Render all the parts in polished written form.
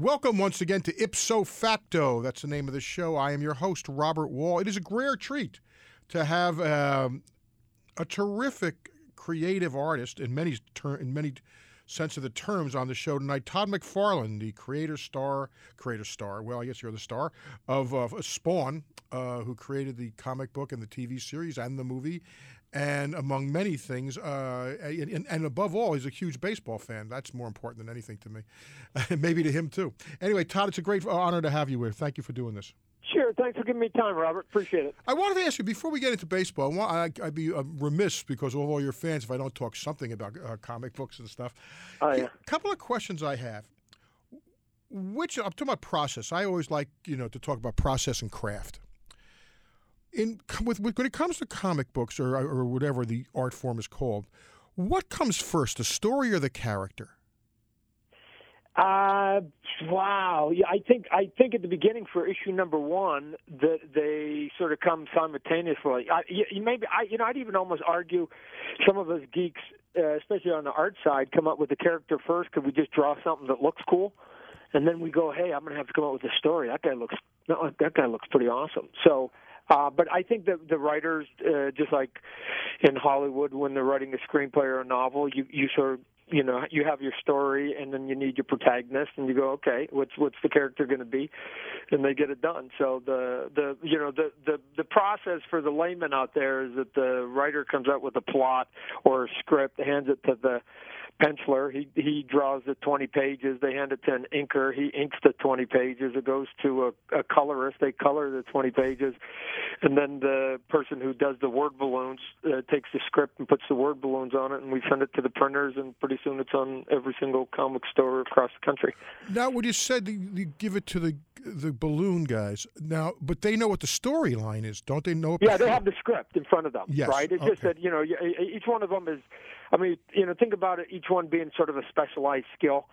Welcome once again to Ipso Facto. That's the name of the show. I am your host, Robert Wall. It is a rare treat to have a terrific creative artist in many sense of the terms on the show tonight. Todd McFarlane, the creator, you're the star of Spawn, who created the comic book and the TV series and the movie, and among many things, and above all, he's a huge baseball fan. That's more important than anything to me, maybe to him too. Anyway, Todd, it's a great honor to have you here. Thank you for doing this. Sure. Thanks for giving me time, Robert. Appreciate it. I wanted to ask you, before we get into baseball, I'd be remiss because of all your fans if I don't talk something about comic books and stuff. Oh, yeah. A couple of questions I have. I'm talking about process. I always like, to talk about process and craft. When it comes to comic books or whatever the art form is called, what comes first, the story or the character? Wow. Yeah, I think at the beginning for issue number one that they sort of come simultaneously. I'd even almost argue some of us geeks, especially on the art side, come up with the character first because we just draw something that looks cool, and then we go, hey, I'm going to have to come up with a story. That guy looks pretty awesome. So. But I think that the writers, just like in Hollywood, when they're writing a screenplay or a novel, you have your story, and then you need your protagonist, and you go, okay, what's the character going to be, and they get it done. So the process for the layman out there is that the writer comes up with a plot or a script, hands it to the penciler. He draws the 20 pages. They hand it to an inker. He inks the 20 pages. It goes to a colorist. They color the 20 pages, and then the person who does the word balloons takes the script and puts the word balloons on it, and we send it to the printers, and pretty soon it's on every single comic store across the country. Now, what you said, you give it to the balloon guys. Now, but they know what the storyline is, don't they? Yeah, they have the script in front of them, yes. Right? It's okay. Just that each one of them is. I mean, think about it. Each one being sort of a specialized skill,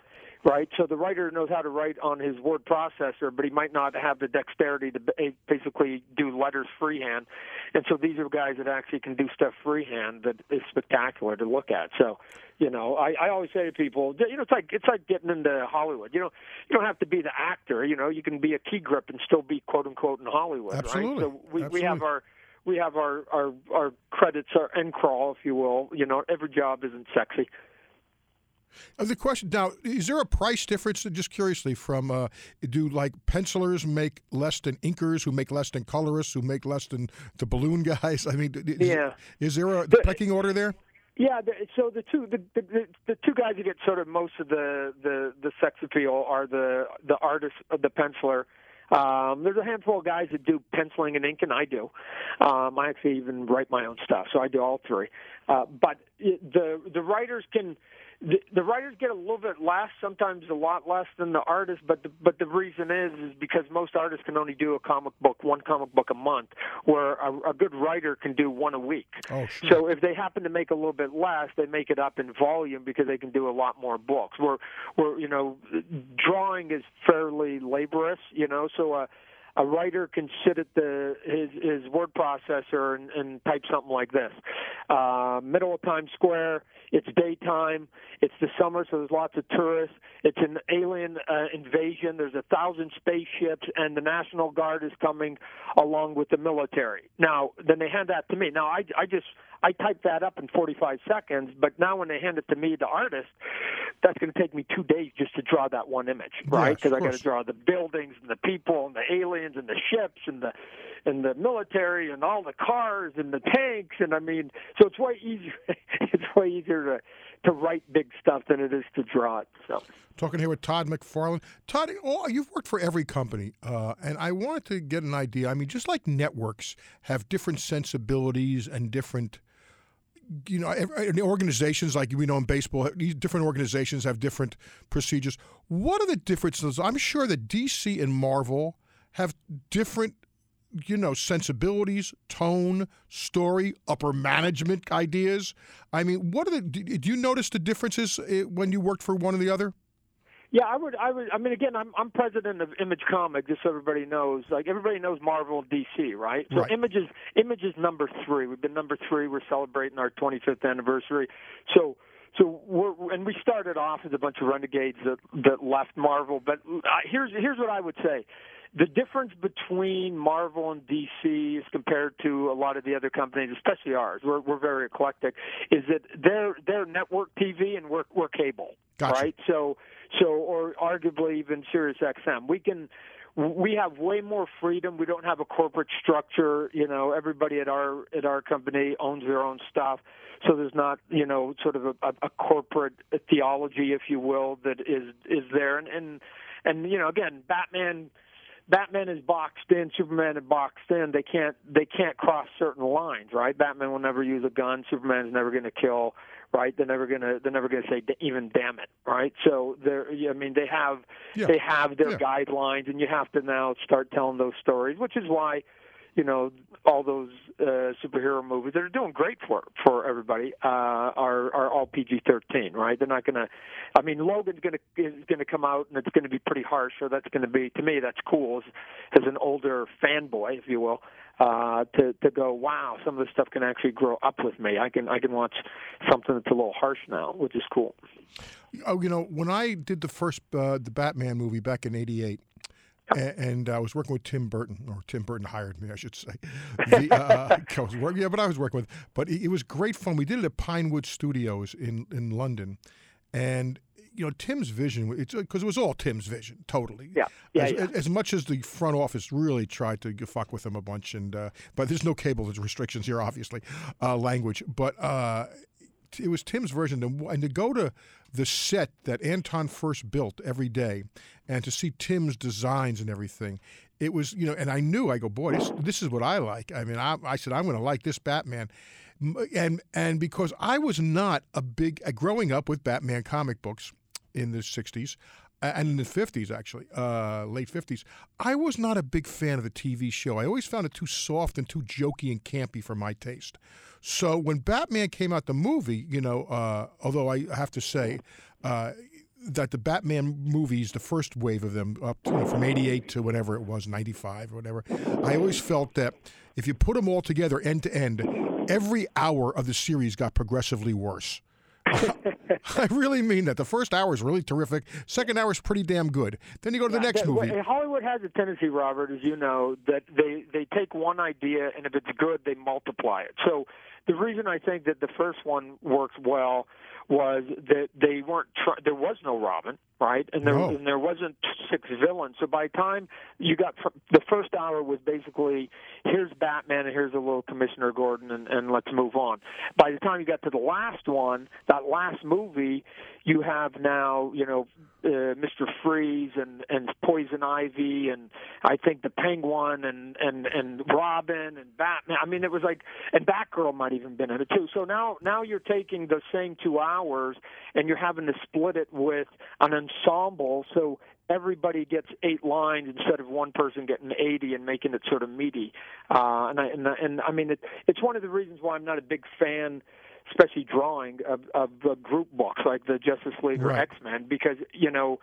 right? So the writer knows how to write on his word processor, but he might not have the dexterity to basically do letters freehand. And so these are guys that actually can do stuff freehand that is spectacular to look at. So, I always say to people, it's like getting into Hollywood. You don't have to be the actor. You can be a key grip and still be quote unquote in Hollywood. Absolutely. Right? So we have our. We have our credits, our end crawl, if you will. Every job isn't sexy. The question now is: there a price difference? Just curiously, from do like pencilers make less than inkers, who make less than colorists, who make less than the balloon guys? I mean, is there a pecking order there? Yeah, so the two guys who get sort of most of the sex appeal are the artist, the penciler. There's a handful of guys that do penciling and ink, and I do. I actually even write my own stuff, so I do all three. But the writers can. The writers get a little bit less, sometimes a lot less than the artists, but the reason is because most artists can only do one comic book a month, where a good writer can do one a week. Oh, sure. So if they happen to make a little bit less, they make it up in volume because they can do a lot more books. Where drawing is fairly laborious, so a writer can sit at his word processor and type something like this. Middle of Times Square, it's daytime, it's the summer, so there's lots of tourists, it's an alien invasion, there's 1,000 spaceships, and the National Guard is coming along with the military. Now, then they hand that to me. Now, I typed that up in 45 seconds, but now when they hand it to me, the artist, that's going to take me 2 days just to draw that one image, right? Because I got to draw the buildings and the people and the aliens and the ships and the military and all the cars and the tanks, and I mean, so it's way easier. It's way easier to write big stuff than it is to draw it. So, talking here with Todd McFarlane. Todd, you've worked for every company, and I wanted to get an idea. I mean, just like networks have different sensibilities and different. Organizations like we know in baseball, these different organizations have different procedures. What are the differences? I'm sure that DC and Marvel have different, sensibilities, tone, story, upper management ideas. I mean, do you notice the differences when you worked for one or the other? Yeah, I would. I mean, again, I'm president of Image Comics, just so everybody knows. Like everybody knows Marvel and DC, right? So right. Image is number 3. We've been number 3. We're celebrating our 25th anniversary. So So we started off as a bunch of renegades that left Marvel. But here's what I would say. The difference between Marvel and DC as compared to a lot of the other companies, especially ours, we're very eclectic, is that they're network TV and we're cable, gotcha. Right? So or arguably even Sirius XM. We have way more freedom. We don't have a corporate structure. You know, everybody at our company owns their own stuff. So there's not, you know, sort of a corporate theology, if you will, that is there. And you know, again, Batman is boxed in. Superman is boxed in. They can't cross certain lines, right? Batman will never use a gun. Superman's never going to kill, right? They're never going to say even damn it, right? So they have their guidelines, and you have to now start telling those stories, which is why, you know, all those superhero movies that are doing great for everybody are all PG-13, right? They're not going to – I mean, Logan's going to come out, and it's going to be pretty harsh, so that's going to be – to me, that's cool as an older fanboy, if you will, to go, wow, some of this stuff can actually grow up with me. I can watch something that's a little harsh now, which is cool. Oh, you know, when I did the first the Batman movie back in 1988, and I was working with Tim Burton, or Tim Burton hired me, I should say. I was working with. But it was great fun. We did it at Pinewood Studios in London, and you know Tim's vision. It's because it was all Tim's vision, totally. As much as the front office really tried to fuck with him a bunch, and but there's no cable. There's restrictions here, obviously, language. But it was Tim's version, and to go to the set that Anton first built every day, and to see Tim's designs and everything, it was, you know, and I knew, I go, boy, this is what I like. I mean, I said, I'm going to like this Batman. And because I was not growing up with Batman comic books in the 60s, and in the 50s, actually, late 50s, I was not a big fan of the TV show. I always found it too soft and too jokey and campy for my taste. So when Batman came out, the movie, you know, although I have to say that the Batman movies, the first wave of them, up to, you know, from 1988 to whatever it was, 1995 or whatever, I always felt that if you put them all together end to end, every hour of the series got progressively worse. I really mean that. The first hour is really terrific. Second hour is pretty damn good. Then you go to the next movie. Hollywood has a tendency, Robert, as you know, that they take one idea, and if it's good, they multiply it. So the reason I think that the first one works well was that they weren't. There was no Robin, right? And there wasn't six villains. So by the time you got the first hour was basically here's Batman and here's a little Commissioner Gordon and let's move on. By the time you got to the last one, that last movie, you have now, you know, Mr. Freeze and Poison Ivy and I think the Penguin and Robin and Batman. I mean, it was like, and Batgirl might even been in it too. So now you're taking the same 2 hours and you're having to split it with an ensemble, so everybody gets 8 lines instead of one person getting 80 and making it sort of meaty. I mean, it's one of the reasons why I'm not a big fan, especially drawing of the group books like the Justice League or X-Men, because, you know,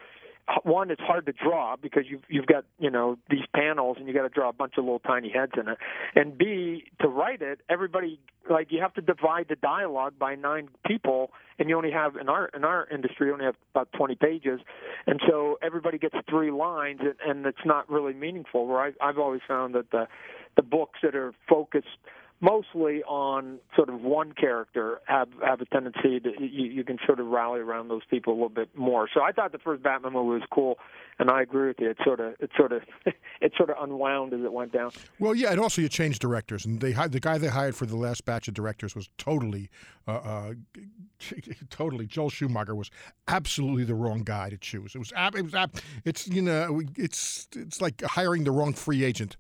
one, it's hard to draw because you've got, you know, these panels and you got to draw a bunch of little tiny heads in it. And B, to write it, everybody, like, you have to divide the dialogue by 9 people, and you only have in our industry you only have about 20 pages, and so everybody gets 3 lines, and it's not really meaningful. Right? I've always found that the books that are focused mostly on sort of one character have a tendency to you can sort of rally around those people a little bit more. So I thought the first Batman movie was cool, and I agree with you. It sort of unwound as it went down. Well, yeah, and also you changed directors, and the guy they hired for the last batch of directors was totally Joel Schumacher was absolutely the wrong guy to choose. It's like hiring the wrong free agent.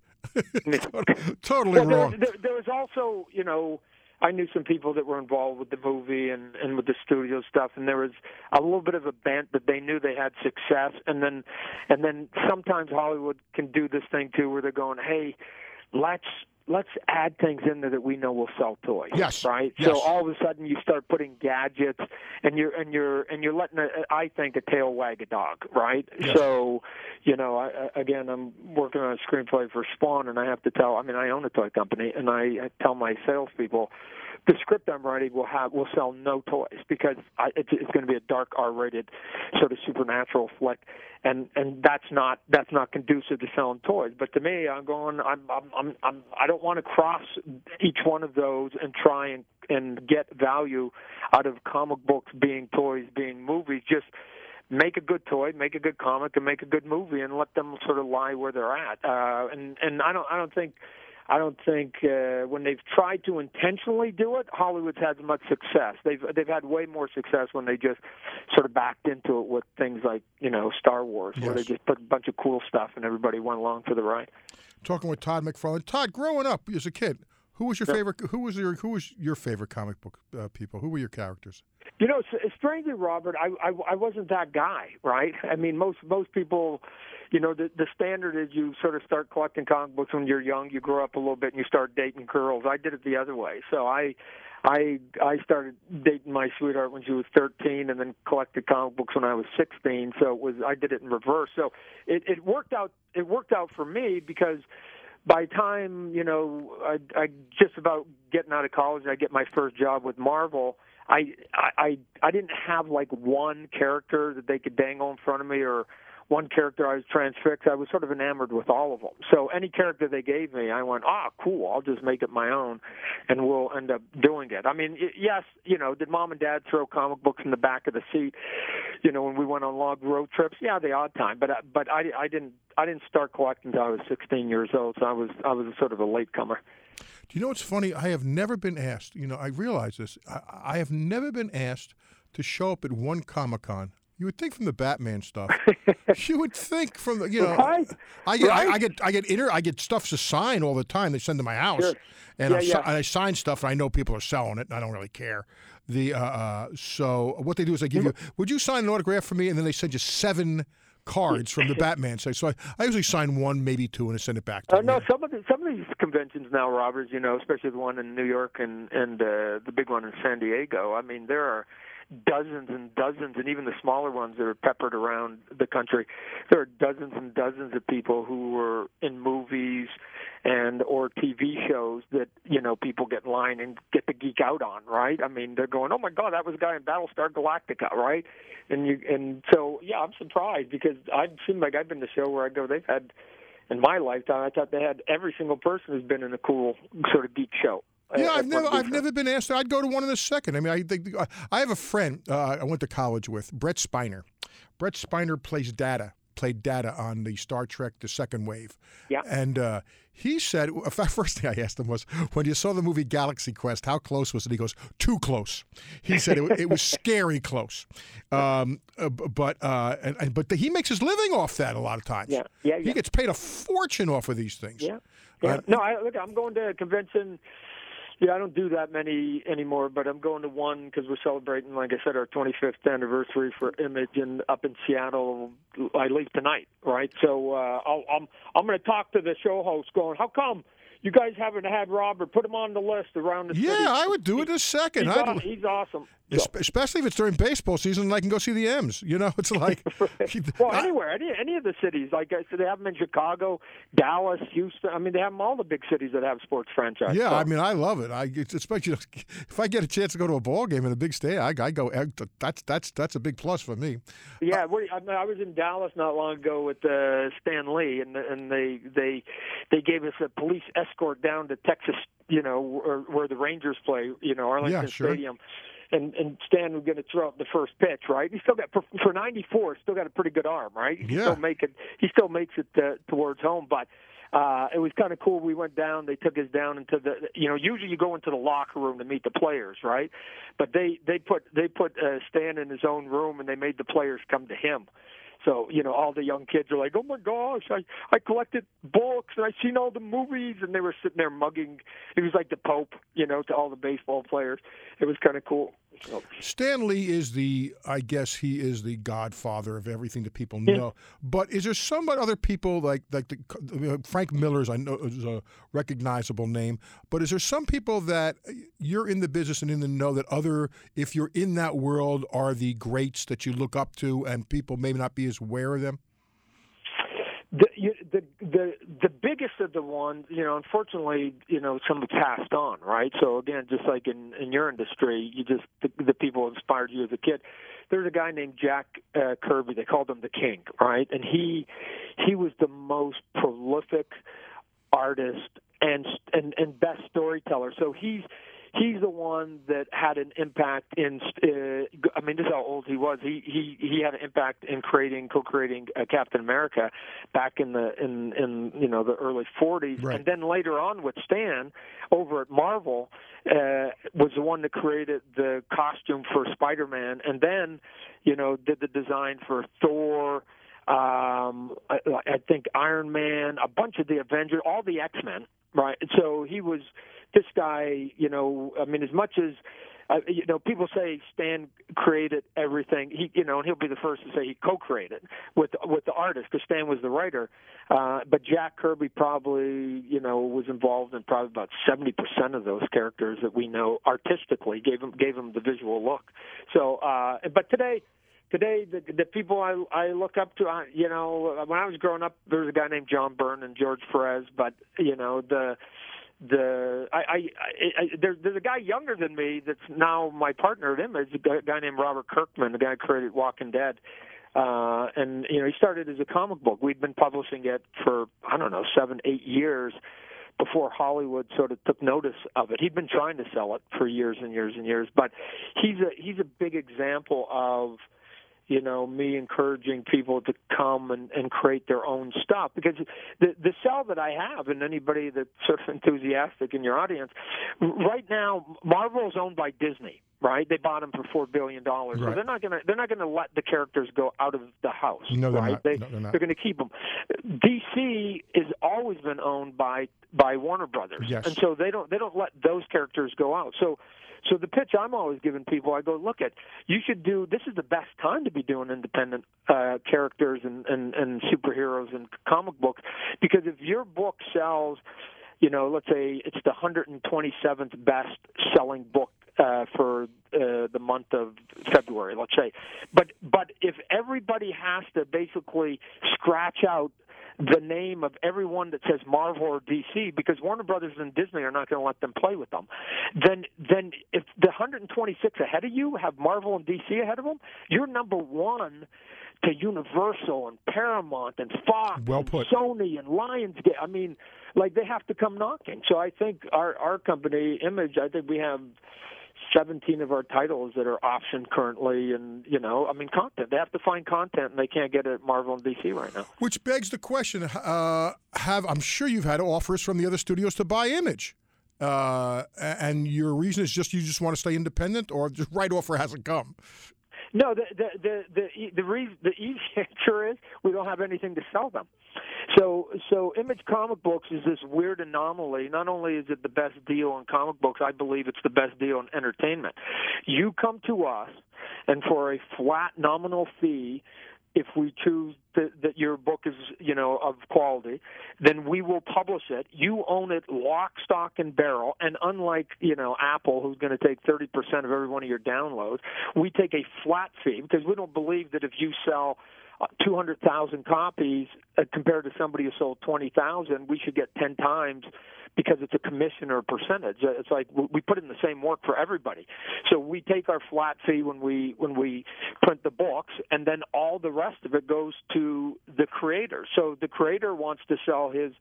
Totally wrong. There was also, you know, I knew some people that were involved with the movie and with the studio stuff, and there was a little bit of a bent that they knew they had success, and then sometimes Hollywood can do this thing too, where they're going, hey, let's add things in there that we know will sell toys. Yes. Right. Yes. So all of a sudden you start putting gadgets, and you're letting a tail wag a dog. Right. Yes. So, you know, I'm working on a screenplay for Spawn, and I have to tell. I mean, I own a toy company, and I tell my salespeople, the script I'm writing will sell no toys because it's going to be a dark R-rated sort of supernatural flick, and that's not conducive to selling toys. But to me, I don't want to cross each one of those and try and get value out of comic books being toys being movies. Just make a good toy, make a good comic, and make a good movie, and let them sort of lie where they're at. I don't think when they've tried to intentionally do it, Hollywood's had much success. They've had way more success when they just sort of backed into it with things like, Star Wars, yes, where they just put a bunch of cool stuff and everybody went along for the ride. Talking with Todd McFarlane. Todd, growing up as a kid, who was your favorite comic book people? Who were your characters? Strangely, Robert, I wasn't that guy, right? I mean, most people, the standard is you sort of start collecting comic books when you're young. You grow up a little bit and you start dating girls. I did it the other way. So I started dating my sweetheart when she was 13, and then collected comic books when I was 16. So I did it in reverse. So it worked out. It worked out for me because by the time, I just about getting out of college, I get my first job with Marvel. I didn't have like one character that they could dangle in front of me or one character I was transfixed. I was sort of enamored with all of them. So any character they gave me, I went, cool, I'll just make it my own, and we'll end up doing it. I mean, yes, did Mom and Dad throw comic books in the back of the seat, when we went on long road trips? Yeah, the odd time, but I didn't start collecting until I was 16 years old, so I was sort of a latecomer. Do you know what's funny? I have never been asked, I realize this, I have never been asked to show up at one Comic-Con. You would think from the Batman stuff. You would think from the, right? I get stuff to sign all the time. They send to my house, sure, and I sign stuff, and I know people are selling it, and I don't really care. So what they do is they give you, would you sign an autograph for me? And then they send you 7 cards from the Batman site. So I usually sign 1, maybe 2, and I send it back to them. No, some of these conventions now, Robert, especially the one in New York and the big one in San Diego, I mean, there are dozens and dozens, and even the smaller ones that are peppered around the country, there are dozens and dozens of people who were in movies and or TV shows that, people get in line and get to geek out on, right? I mean, they're going, oh my God, that was a guy in Battlestar Galactica, right? And so I'm surprised because I've been to a show where I go, they've had, in my lifetime, I thought they had every single person who's been in a cool sort of geek show. Yeah, I've never been asked. I'd go to one in a second. I mean, I have a friend I went to college with, Brett Spiner. Brett Spiner played Data on the Star Trek: The Second Wave. Yeah. And he said, first thing I asked him was, when you saw the movie Galaxy Quest, how close was it? He goes, too close. He said it was scary close. But he makes his living off that a lot of times. Yeah. He gets paid a fortune off of these things. Yeah. I'm going to a convention. Yeah, I don't do that many anymore, but I'm going to one because we're celebrating, like I said, our 25th anniversary for Image, and up in Seattle, I leave tonight, right? So I'm going to talk to the show host going, how come you guys haven't had Robert? Put him on the list around the city. Yeah, I would do it in a second. He's awesome. Especially if it's during baseball season and I can go see the M's. It's like... Well, anywhere, any of the cities. Like I said, they have them in Chicago, Dallas, Houston. I mean, they have them all the big cities that have sports franchises. Yeah, so. I mean, I love it. If I get a chance to go to a ball game in a big state, I go. That's a big plus for me. Yeah, I was in Dallas not long ago with Stan Lee, and they gave us a police escort down to Texas, where the Rangers play, Arlington Stadium. And Stan was going to throw up the first pitch, right? He still got, for 94, still got a pretty good arm, right? He still make it. He still makes it towards home, but it was kind of cool. We went down. They took us down into the, usually you go into the locker room to meet the players, right? But they put Stan in his own room, and they made the players come to him. So, all the young kids are like, oh, my gosh, I collected books, and I've seen all the movies. And they were sitting there mugging. It was like the Pope, to all the baseball players. It was kind of cool. So. Stan Lee is I guess he is the godfather of everything that people know. Yeah. But is there some other people, like Frank Miller's, I know, is a recognizable name. But is there some people that you're in the business and in the know that other, if you're in that world, are the greats that you look up to and people maybe not be as aware of them? The biggest of the ones, you know, unfortunately, you know, some passed on, right? So again, just like in your industry, you just the people inspired you as a kid. There's a guy named Jack Kirby. They called him the King, right? And he was the most prolific artist and best storyteller. So he's the one that had an impact in. I mean, this is how old he was. He had an impact in co-creating Captain America back in you know the early 40s, right. And then later on with Stan over at Marvel was the one that created the costume for Spider-Man, and then you know did the design for Thor. I think Iron Man, a bunch of the Avengers, all the X-Men, right? So he was this guy, you know, I mean, as much as, you know, people say Stan created everything, he, you know, and he'll be the first to say he co-created with the artist because Stan was the writer. But Jack Kirby probably, you know, was involved in probably about 70% of those characters that we know artistically, gave him the visual look. So, but Today, the people I look up to, you know, when I was growing up, there was a guy named John Byrne and George Perez. But you know, there's a guy younger than me that's now my partner at Image, a guy named Robert Kirkman, the guy who created Walking Dead. And you know, he started as a comic book. We'd been publishing it for I don't know 7-8 years before Hollywood sort of took notice of it. He'd been trying to sell it for years and years and years. But he's a big example of, you know, me encouraging people to come and create their own stuff, because the sell that I have, and anybody that's sort of enthusiastic in your audience, right now Marvel is owned by Disney, right? They bought them for $4 billion, right. So they're not gonna let the characters go out of the house. No, they're right? Not. They're gonna keep them. DC has always been owned by Warner Brothers, yes. And so they don't let those characters go out. So the pitch I'm always giving people, I go, look at, you should do, this is the best time to be doing independent characters and superheroes and comic books, because if your book sells, you know, let's say it's the 127th best selling book for the month of February, let's say. But if everybody has to basically scratch out the name of everyone that says Marvel or DC, because Warner Brothers and Disney are not going to let them play with them, then if the 126 ahead of you have Marvel and DC ahead of them, you're number one to Universal and Paramount and Fox and Sony and Lionsgate. I mean, like, they have to come knocking. So I think our company, Image, I think we have 17 of our titles that are optioned currently, and, you know, I mean, content. They have to find content, and they can't get it at Marvel and DC right now. Which begs the question, I'm sure you've had offers from the other studios to buy Image, and your reason is just you just want to stay independent, or the right offer hasn't come? No, the easy answer is we don't have anything to sell them. So Image Comic Books is this weird anomaly. Not only is it the best deal in comic books, I believe it's the best deal in entertainment. You come to us, and for a flat nominal fee, if we choose that your book is, you know, of quality, then we will publish it. You own it lock, stock, and barrel. And unlike, you know, Apple, who's going to take 30% of every one of your downloads, we take a flat fee, because we don't believe that if you sell 200,000 copies compared to somebody who sold 20,000, we should get 10 times, because it's a commission or a percentage. It's like we put in the same work for everybody. So we take our flat fee when we print the books, and then all the rest of it goes to the creator. So the creator wants to sell his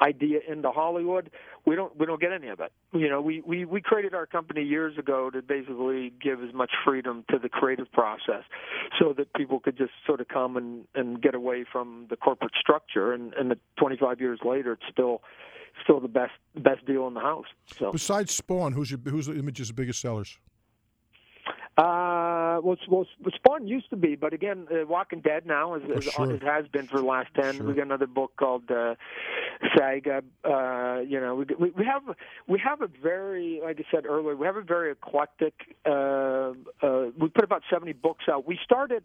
idea into Hollywood. We don't get any of it. You know, we created our company years ago to basically give as much freedom to the creative process, so that people could just sort of come and get away from the corporate structure. And 25 years later, it's still the best deal in the house. So besides Spawn, who's Image's biggest sellers? Well, Spawn used to be, but again, Walking Dead now it has been for the last 10. Sure. We got another book called Saga. You know, we have a very, like I said earlier, we have a very eclectic. We put about 70 books out. We started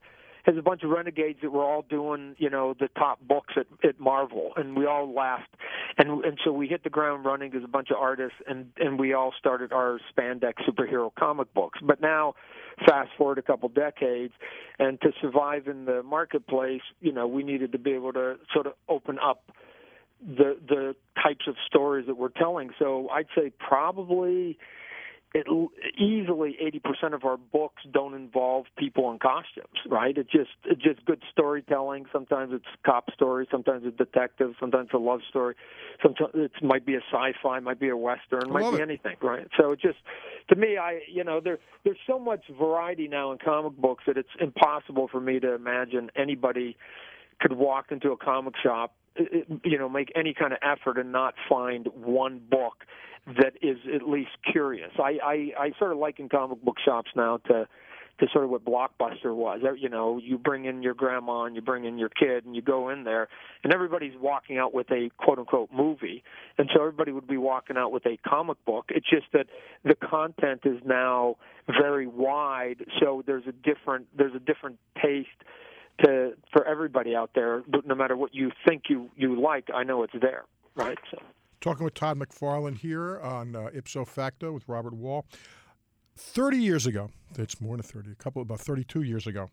as a bunch of renegades that were all doing, you know, the top books at Marvel, and we all laughed, and so we hit the ground running as a bunch of artists, and we all started our spandex superhero comic books. But now, fast forward a couple decades, and to survive in the marketplace, you know, we needed to be able to sort of open open up the types of stories that we're telling. So I'd say probably easily 80% of our books don't involve people in costumes, right? It's just good storytelling. Sometimes it's cop story, sometimes it's detective, sometimes it's a love story, sometimes it might be a sci-fi, might be a western, might be anything, right? So it just, to me, there's so much variety now in comic books that it's impossible for me to imagine anybody could walk into a comic shop, make any kind of effort and not find one book that is at least curious. I sort of liken comic book shops now to sort of what Blockbuster was. You bring in your grandma and you bring in your kid and you go in there, and everybody's walking out with a quote-unquote movie, and so everybody would be walking out with a comic book. It's just that the content is now very wide, so there's a different taste for everybody out there. But no matter what you think you like, I know it's there, right? So. Talking with Todd McFarlane here on Ipso Facto with Robert Wall. 30 years ago, it's more than 30, about 32 years ago,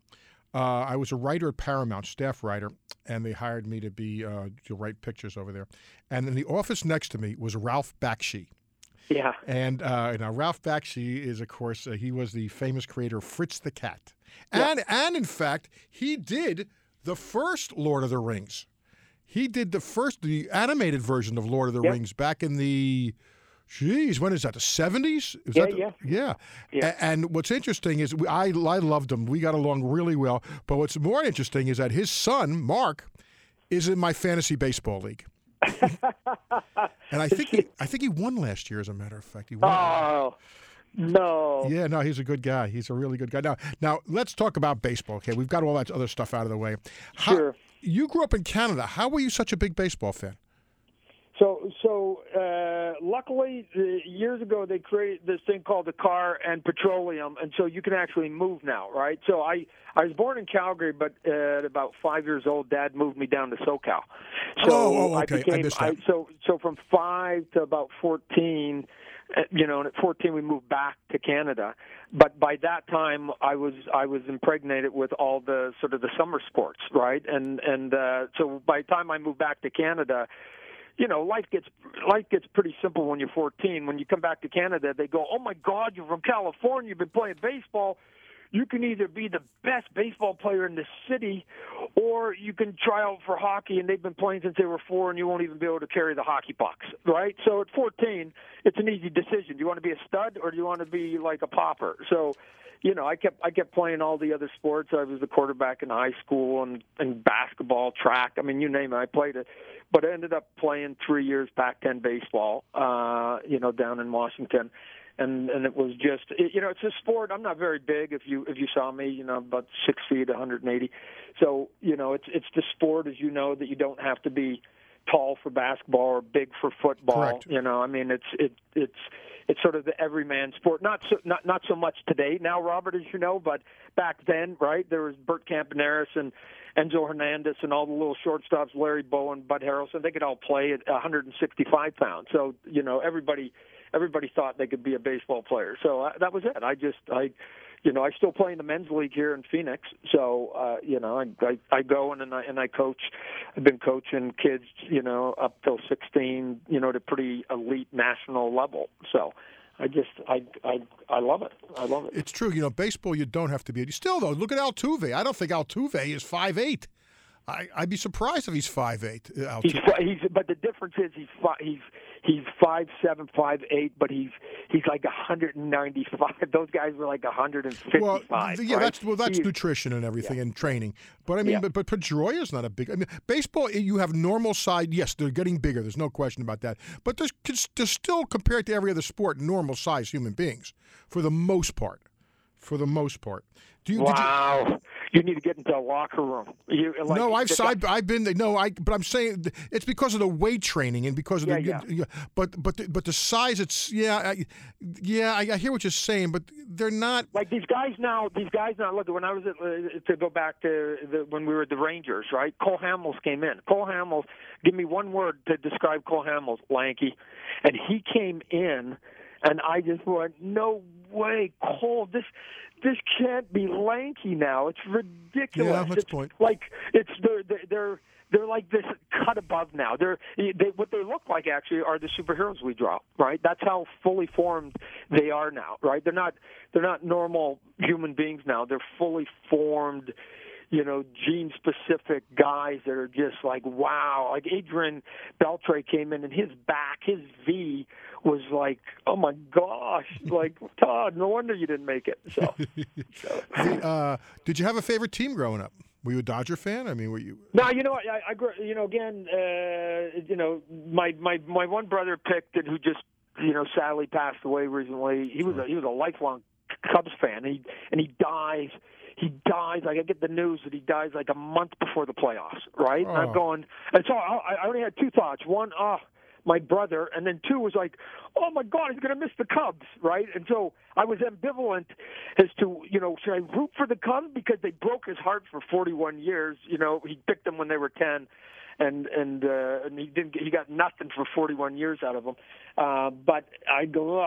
I was a writer at Paramount, staff writer, and they hired me to write pictures over there. And in the office next to me was Ralph Bakshi. Yeah. And now Ralph Bakshi is, of course, he was the famous creator of Fritz the Cat. And in fact, he did the first Lord of the Rings. He did the animated version of Lord of the Rings back in the, when is that, the 70s? Yeah. And what's interesting is I loved him. We got along really well. But what's more interesting is that his son, Mark, is in my fantasy baseball league. And I think he won last year, as a matter of fact. He won. Oh. No. Yeah, no, he's a good guy. He's a really good guy. Now let's talk about baseball. Okay, we've got all that other stuff out of the way. Sure. You grew up in Canada. How were you such a big baseball fan? So luckily, years ago they created this thing called the car and petroleum, and so you can actually move now, right? So I was born in Calgary, but at about 5 years old, Dad moved me down to SoCal. So okay. I from 5 to about 14. And at 14 we moved back to Canada, but by that time I was impregnated with all the sort of the summer sports, right? And so by the time I moved back to Canada, life gets pretty simple when you're 14. When you come back to Canada, they go, "Oh my God, you're from California. You've been playing baseball. You can either be the best baseball player in the city, or you can try out for hockey, and they've been playing since they were 4, and you won't even be able to carry the hockey pucks," right? So at 14, it's an easy decision. Do you want to be a stud, or do you want to be like a popper? So, I kept playing all the other sports. I was the quarterback in high school and basketball, track. I mean, you name it, I played it. But I ended up playing 3 years Pac-10 baseball, down in Washington. And it was just, it's a sport. I'm not very big. If you saw me, about 6 feet, 180. So, it's the sport, as you know, that you don't have to be tall for basketball or big for football. Correct. It's sort of the everyman sport. Not so much today now, Robert, as you know, but back then, right? There was Bert Campaneris and Enzo Hernandez and all the little shortstops, Larry Bowen, Bud Harrelson. They could all play at 165 pounds. So, everybody thought they could be a baseball player. So that was it. I still play in the men's league here in Phoenix. So, I go and I coach. I've been coaching kids, up till 16, to pretty elite national level. So I love it. I love it. It's true. Baseball, you don't have to be. Still, though, look at Altuve. I don't think Altuve is 5'8". I'd be surprised if he's 5'8". But the difference is he's 5'7", 5'8", but he's like 195. Those guys were like 155. That's nutrition and everything and training. But I mean, but Pedroia's not a big. I mean, baseball, you have normal side. Yes, they're getting bigger. There's no question about that. But there's still, compared to every other sport, normal size human beings for the most part. Wow. You need to get into a locker room. But I'm saying it's because of the weight training and because of but the size. I hear what you're saying, but they're not like these guys now. Look, when I was to go back to when we were at the Rangers, right? Cole Hamels came in. Cole Hamels, give me one word to describe Cole Hamels: lanky. And he came in, and I just went, no way, Cole. This can't be lanky now. It's ridiculous. Yeah, that's the point. Like it's they're They're like this cut above now. They what they look like actually are the superheroes we draw, right? That's how fully formed they are now, right? They're not normal human beings now. They're fully formed, you know, gene-specific guys that are just like, wow. Like Adrian Beltre came in, and his back, his V was like, oh, my gosh. Like, Todd, no wonder you didn't make it. So. Did you have a favorite team growing up? Were you a Dodger fan? I mean, were you? No, you know, I grew. You know, again, you know, my one brother picked it, who just, you know, sadly passed away recently. He was a lifelong Cubs fan, and he dies. He dies, like I get the news that he dies like a month before the playoffs, right? Oh. And I'm going, and so I only had two thoughts. One, my brother, and then two was like, oh, my God, he's going to miss the Cubs, right? And so I was ambivalent as to, you know, should I root for the Cubs? Because they broke his heart for 41 years. You know, he picked them when they were 10, and he got nothing for 41 years out of them. But I go,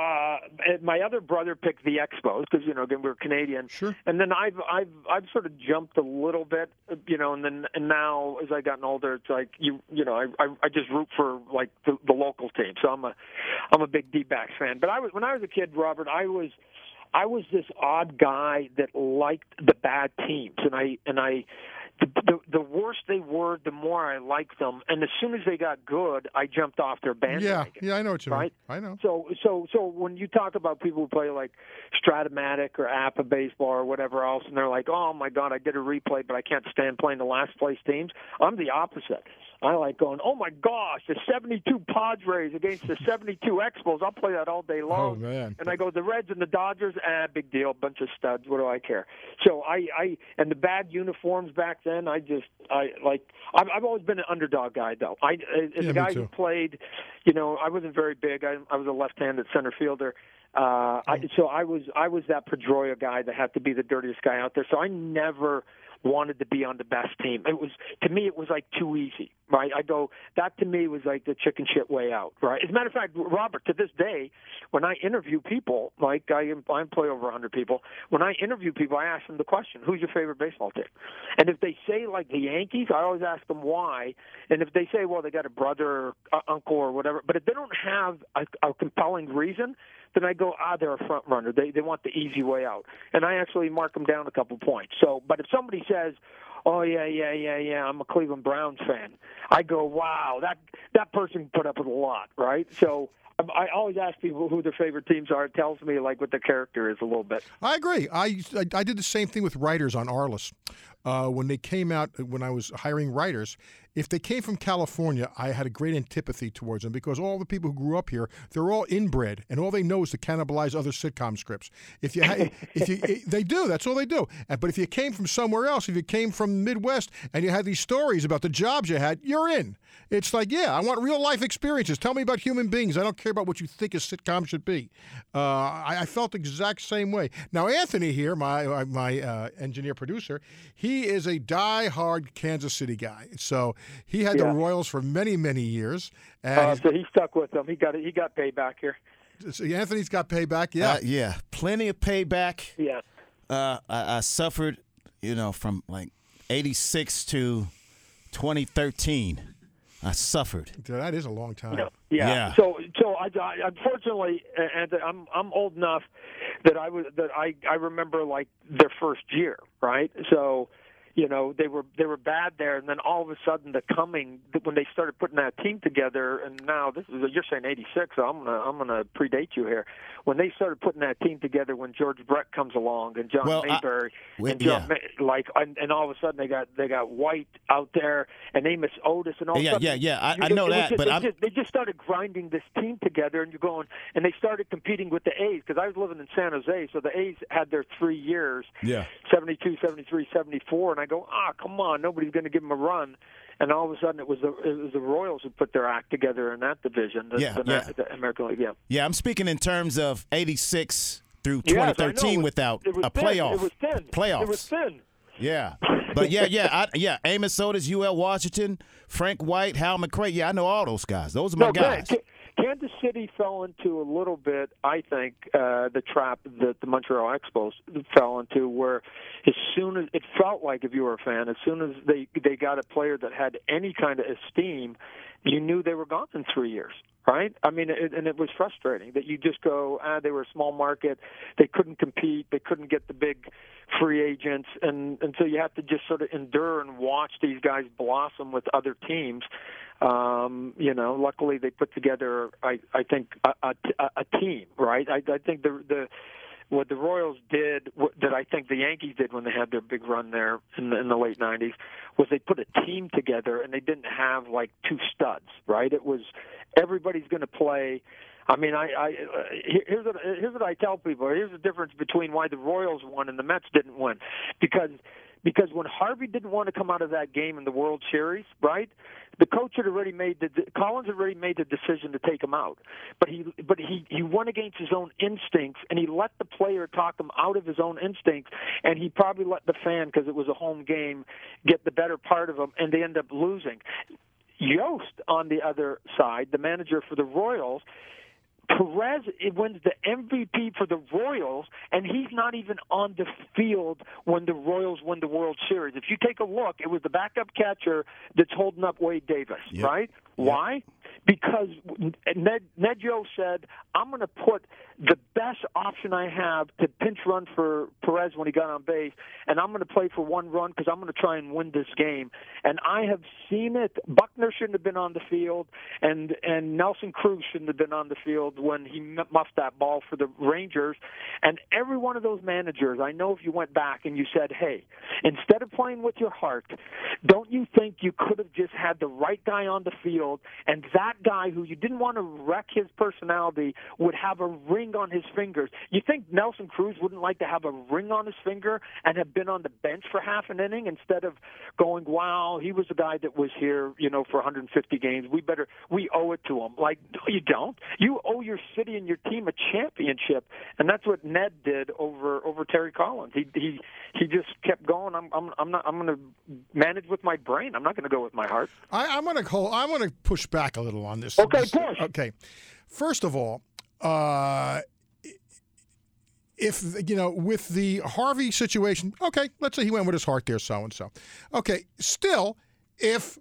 my other brother picked the Expos because, you know, again, we were Canadian. Sure. And then I've sort of jumped a little bit, you know, and now as I've gotten older, it's like you know, I just root for like the local team. So I'm a big D-backs fan. But when I was a kid, Robert, I was this odd guy that liked the bad teams, and I. The worse they were, the more I liked them, and as soon as they got good, I jumped off their bandwagon. Yeah, I know what you mean. I know. So when you talk about people who play like Stratomatic or Appa baseball or whatever else, and they're like, "Oh my God, I did a replay, but I can't stand playing the last place teams." I'm the opposite. I like going, "Oh my gosh, the 72 Padres against the 72 Expos. I'll play that all day long." Oh, man. And I go, the Reds and the Dodgers, big deal, bunch of studs. What do I care? So I and the bad uniforms back then. I've always been an underdog guy though. As a guy who played, you know, I wasn't very big. I was a left-handed center fielder. So I was that Pedroia guy that had to be the dirtiest guy out there. So I never wanted to be on the best team. It was, to me, it was like too easy, right? I go, that to me was like the chicken shit way out, right? As a matter of fact, Robert, to this day, when I interview people, like I employ over 100 people, when I interview people, I ask them the question, who's your favorite baseball team? And if they say like the Yankees, I always ask them why. And if they say, well, they got a brother or uncle or whatever, but if they don't have a compelling reason, then I go, they're a front runner. They want the easy way out. And I actually mark them down a couple points. So, but if somebody says, "Oh yeah, I'm a Cleveland Browns fan," I go, "Wow, that person put up with a lot, right?" So I always ask people who their favorite teams are. It tells me like what their character is a little bit. I agree. I did the same thing with writers on Arliss. When they came out, when I was hiring writers, if they came from California, I had a great antipathy towards them because all the people who grew up here, they're all inbred, and all they know is to cannibalize other sitcom scripts. They do. That's all they do. But if you came from somewhere else, if you came from the Midwest and you had these stories about the jobs you had, you're in. It's like, yeah, I want real-life experiences. Tell me about human beings. I don't care about what you think a sitcom should be. I felt the exact same way. Now, Anthony here, my engineer-producer, he is a die-hard Kansas City guy, so he had the Royals for many, many years. And so he stuck with them. He got payback here. So Anthony's got payback, yeah. Yeah, plenty of payback. Yeah. I suffered, you know, from like 86 to 2013. I suffered. Dude, that is a long time. No, yeah. So I unfortunately, and I'm old enough that I remember like their first year, right? So, you know, they were bad there, and then all of a sudden when they started putting that team together, and now this is you're saying 86. So I'm gonna predate you here. When they started putting that team together, when George Brett comes along and John Mayberry and all of a sudden they got White out there and Amos Otis and all. I know that, they just started grinding this team together, and you're going, and they started competing with the A's because I was living in San Jose, so the A's had their 3 years, 72, 73, 74, and I go, come on, nobody's going to give them a run. And all of a sudden, it was the Royals who put their act together in that division, the American League. Yeah, I'm speaking in terms of 86 through 2013 without a playoff. It was thin. Playoffs. It was thin. Yeah. But Amos Otis, UL Washington, Frank White, Hal McCray. Yeah, I know all those guys. Those are my guys. Can Kansas City fell into a little bit, I think, the trap that the Montreal Expos fell into, where as soon as it felt like, if you were a fan, as soon as they got a player that had any kind of esteem, you knew they were gone in 3 years, right? I mean, and it was frustrating that you just go, they were a small market, they couldn't compete, they couldn't get the big free agents, and so you have to just sort of endure and watch these guys blossom with other teams. You know, luckily they put together, I think, a team, right? I think what the Royals did, that I think the Yankees did when they had their big run there in the late 90s, was they put a team together, and they didn't have, like, two studs, right? It was everybody's going to play. I mean, here's what I tell people. Here's the difference between why the Royals won and the Mets didn't win. Because when Harvey didn't want to come out of that game in the World Series, right, the coach had already made Collins had already made the decision to take him out. But he went against his own instincts, and he let the player talk him out of his own instincts, and he probably let the fan, because it was a home game, get the better part of him, and they end up losing. Yost, on the other side, the manager for the Royals, Perez wins the MVP for the Royals, and he's not even on the field when the Royals win the World Series. If you take a look, it was the backup catcher that's holding up Wade Davis, yep. Right? Yep. Why? Because Ned Yost said, I'm going to put the best option I have to pinch run for Perez when he got on base, and I'm going to play for one run because I'm going to try and win this game. And I have seen it. Buckner shouldn't have been on the field, and Nelson Cruz shouldn't have been on the field when he muffed that ball for the Rangers. And every one of those managers, I know if you went back and you said, hey, instead of playing with your heart, don't you think you could have just had the right guy on the field, and that guy who you didn't want to wreck his personality would have a ring on his fingers? You think Nelson Cruz wouldn't like to have a ring on his finger and have been on the bench for half an inning instead of going, wow, he was the guy that was here, you know, for 150 games. We owe it to him. Like, no, you don't. You owe your city and your team a championship, and that's what Ned did over Terry Collins. He just kept going. I'm going to manage with my brain. I'm not going to go with my heart. I'm going to push back a little on this. Okay, push. Okay. First of all, if, you know, with the Harvey situation, okay, let's say he went with his heart there, so-and-so. Okay, still, if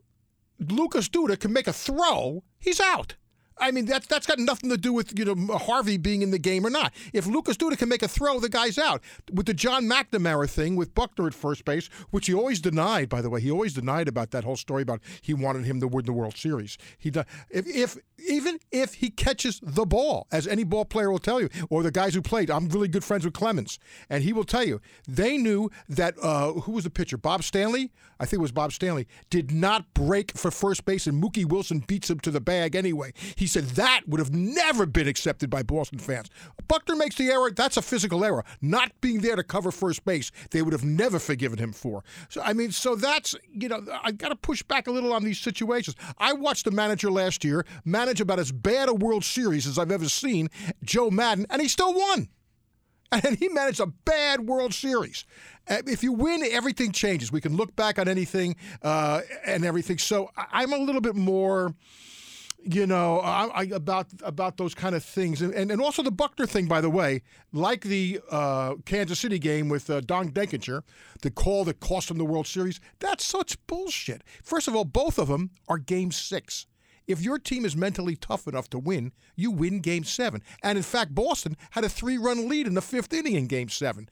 Lucas Duda can make a throw, he's out. I mean, that's got nothing to do with, you know, Harvey being in the game or not. If Lucas Duda can make a throw, the guy's out. With the John McNamara thing with Buckner at first base, which he always denied, by the way. He always denied about that whole story about he wanted him to win the World Series. Even if he catches the ball, as any ball player will tell you, or the guys who played, I'm really good friends with Clemens, and he will tell you, they knew that, who was the pitcher? Bob Stanley? I think it was Bob Stanley. Did not break for first base, and Mookie Wilson beats him to the bag anyway. He said that would have never been accepted by Boston fans. Buckner makes the error. That's a physical error. Not being there to cover first base, they would have never forgiven him for. So, I mean, so that's, you know, I got to push back a little on these situations. I watched the manager last year manage about as bad a World Series as I've ever seen, Joe Madden, and he still won. And he managed a bad World Series. If you win, everything changes. We can look back on anything and everything. So I'm a little bit more... You know, about those kind of things. And also the Buckner thing, by the way, like the Kansas City game with Don Denkinger, the call that cost him the World Series, that's such bullshit. First of all, both of them are Game 6. If your team is mentally tough enough to win, you win Game 7. And, in fact, Boston had a 3-run lead in the 5th inning in Game 7.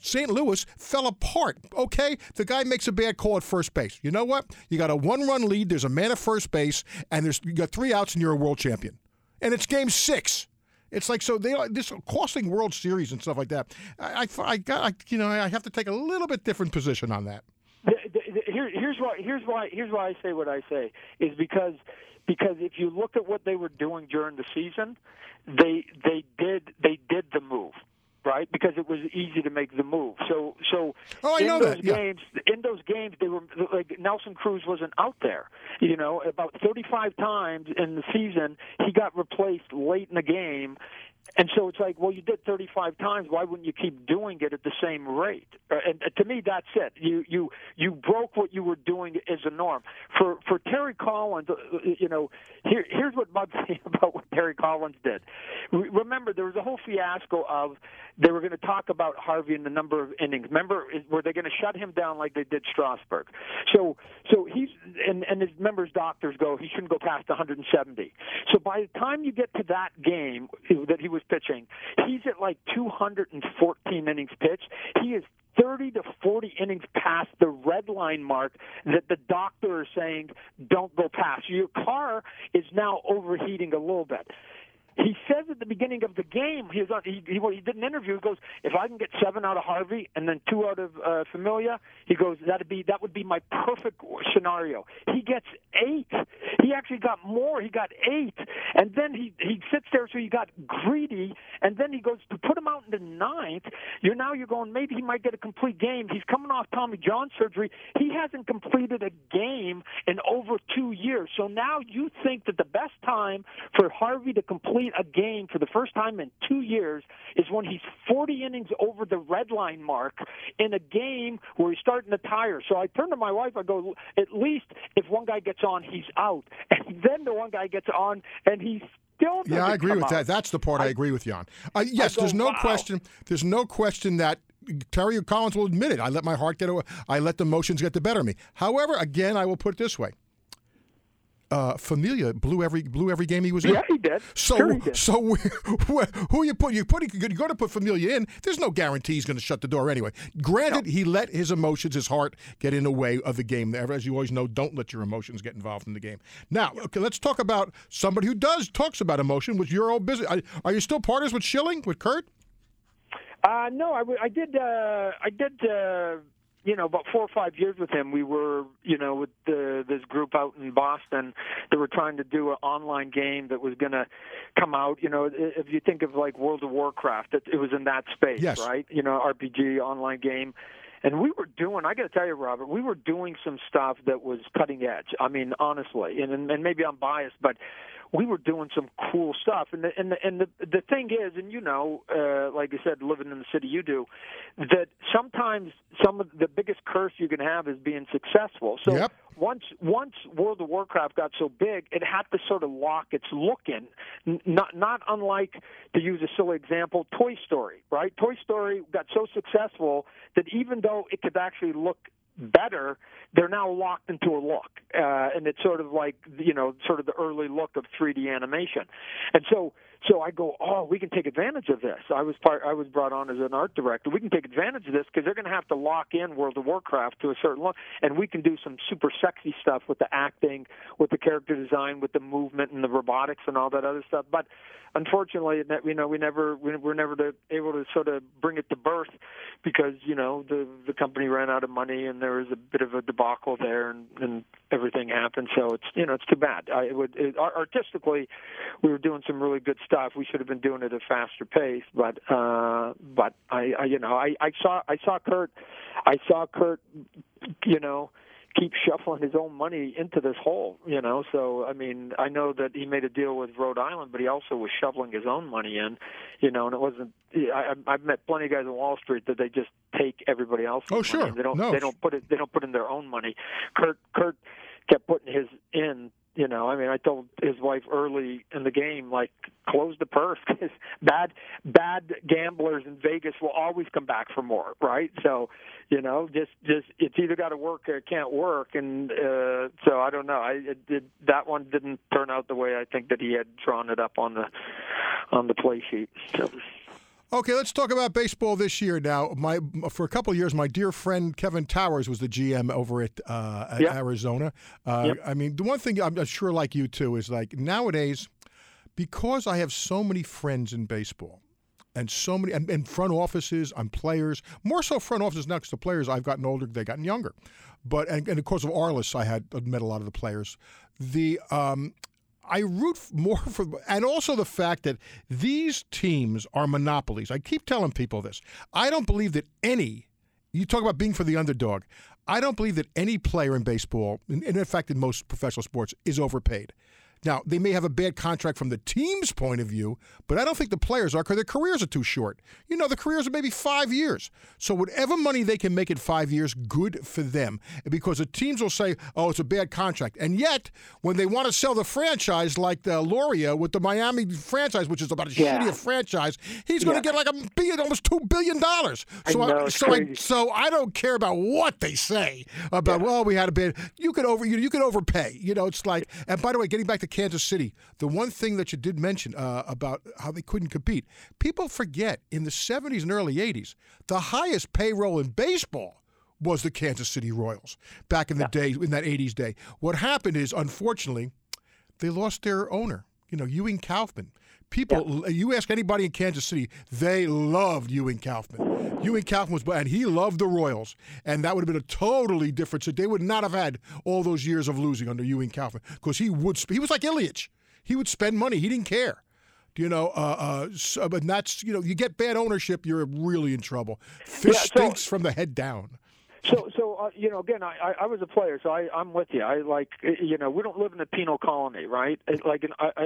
St. Louis fell apart, okay? The guy makes a bad call at first base. You know what? You got a 1-run lead, there's a man at first base, and you got 3 outs and you're a world champion. And it's Game 6. It's like, so they are this costing World Series and stuff like that. I have to take a little bit different position on that. Here's why I say what I say is because if you look at what they were doing during the season, they did the move, right? Because it was easy to make the move. In those games, they were like, Nelson Cruz wasn't out there. You know, about 35 times in the season, he got replaced late in the game. And so it's like, well, you did 35 times. Why wouldn't you keep doing it at the same rate? And to me, that's it. You broke what you were doing as a norm. For Terry Collins, you know, here's what bugs me about what Terry Collins did. Remember, there was a whole fiasco of they were going to talk about Harvey in the number of innings. Remember, were they going to shut him down like they did Strasburg? So he's and his members' doctors go, he shouldn't go past 170. So by the time you get to that game that he was pitching, he's at like 214 innings pitched. He is 30 to 40 innings past the red line mark that the doctor is saying don't go past. Your car is now overheating a little bit. He says at the beginning of the game, he did an interview, he goes, if I can get 7 out of Harvey and then 2 out of Familia, he goes, that would be my perfect scenario. He gets 8. He actually got more. He got 8. And then he sits there, so he got greedy, and then he goes to put him out in the 9th. You're going, maybe he might get a complete game. He's coming off Tommy John surgery. He hasn't completed a game in over 2 years. So now you think that the best time for Harvey to complete a game for the first time in 2 years is when he's 40 innings over the red line mark in a game where he's starting to tire. So I turn to my wife, I go, at least if one guy gets on, he's out. And then the one guy gets on, and he's still doesn't come out. Yeah, I agree with that. That's the part I agree with you on. Yes, go, there's no question. There's no question that Terry Collins will admit it. I let my heart get away. I let the emotions get the better of me. However, again, I will put it this way. Familia blew every game he was in. Yeah, he did. So who you put? You're going to put Familia in. There's no guarantee he's going to shut the door anyway. Granted, no. He let his emotions, his heart, get in the way of the game. As you always know, don't let your emotions get involved in the game. Now, okay, let's talk about somebody who talks about emotion, which you're all busy. Are you still partners with Schilling, with Curt? No, I did. You know, about 4 or 5 years with him, we were, you know, with this group out in Boston that were trying to do an online game that was going to come out. You know, if you think of like World of Warcraft, it was in that space, yes, right? You know, RPG, online game. And we were doing, I got to tell you, Robert, we were doing some stuff that was cutting edge. I mean, honestly, and maybe I'm biased, but we were doing some cool stuff. And the thing is, and you know, like I said, living in the city you do, that sometimes some of the biggest curse you can have is being successful. So yep. Once World of Warcraft got so big, it had to sort of lock its look in. Not unlike, to use a silly example, Toy Story, right? Toy Story got so successful that even though it could actually look better, they're now locked into a look. And it's sort of like, you know, sort of the early look of 3D animation. And so I go, oh, we can take advantage of this. I was brought on as an art director. We can take advantage of this because they're going to have to lock in World of Warcraft to a certain look, and we can do some super sexy stuff with the acting, with the character design, with the movement and the robotics and all that other stuff. But unfortunately, you know, we were never able to sort of bring it to birth because, you know, the company ran out of money and there was a bit of a debacle there, and everything happened. So it's, you know, it's too bad. Artistically, we were doing some really good stuff. We should have been doing it at a faster pace, but I saw Curt, you know, keep shuffling his own money into this hole, you know. So, I mean, I know that he made a deal with Rhode Island, but he also was shoveling his own money in, you know, and it wasn't – I've met plenty of guys on Wall Street that they just take everybody else's money. Sure. They don't put in their own money. Curt kept putting his in. You know, I mean, I told his wife early in the game, like, close the purse, because bad gamblers in Vegas will always come back for more, right? So, you know, just it's either got to work or it can't work, and so I don't know. That one didn't turn out the way I think that he had drawn it up on the play sheet. So. Okay, let's talk about baseball this year now. For a couple of years, my dear friend Kevin Towers was the GM over at yep. Arizona. Yep. I mean, the one thing I'm sure, like you too, is like nowadays, because I have so many friends in baseball, and so many, and front offices, and players, more so front offices now because the players, I've gotten older, they've gotten younger. But and of course, of Arliss, I had met a lot of the players. I root more for, and also the fact that these teams are monopolies. I keep telling people this. I don't believe that you talk about being for the underdog. I don't believe that any player in baseball, and in fact in most professional sports, is overpaid. Now, they may have a bad contract from the team's point of view, but I don't think the players are because their careers are too short. You know, the careers are maybe 5 years. So whatever money they can make in 5 years, good for them. Because the teams will say, oh, it's a bad contract. And yet, when they want to sell the franchise like the Loria with the Miami franchise, which is about as shitty a franchise, he's going to get like almost $2 billion. So I don't care about what they say about, well, we had a bad. You could overpay. You know, it's like, and by the way, getting back to Kansas City, the one thing that you did mention about how they couldn't compete, people forget in the 70s and early 80s, the highest payroll in baseball was the Kansas City Royals back in the day, in that 80s day. What happened is, unfortunately, they lost their owner, you know, Ewing Kauffman. People, you ask anybody in Kansas City, they loved Ewing Kauffman. Ewing Kauffman and he loved the Royals, and that would have been a totally different. So they would not have had all those years of losing under Ewing Kauffman because he was like Ilyich. He would spend money. He didn't care. You know, but that's, you know, you get bad ownership, you're really in trouble. Fish stinks from the head down. So, you know, again, I was a player, so I'm with you. I like, you know, we don't live in a penal colony, right? Like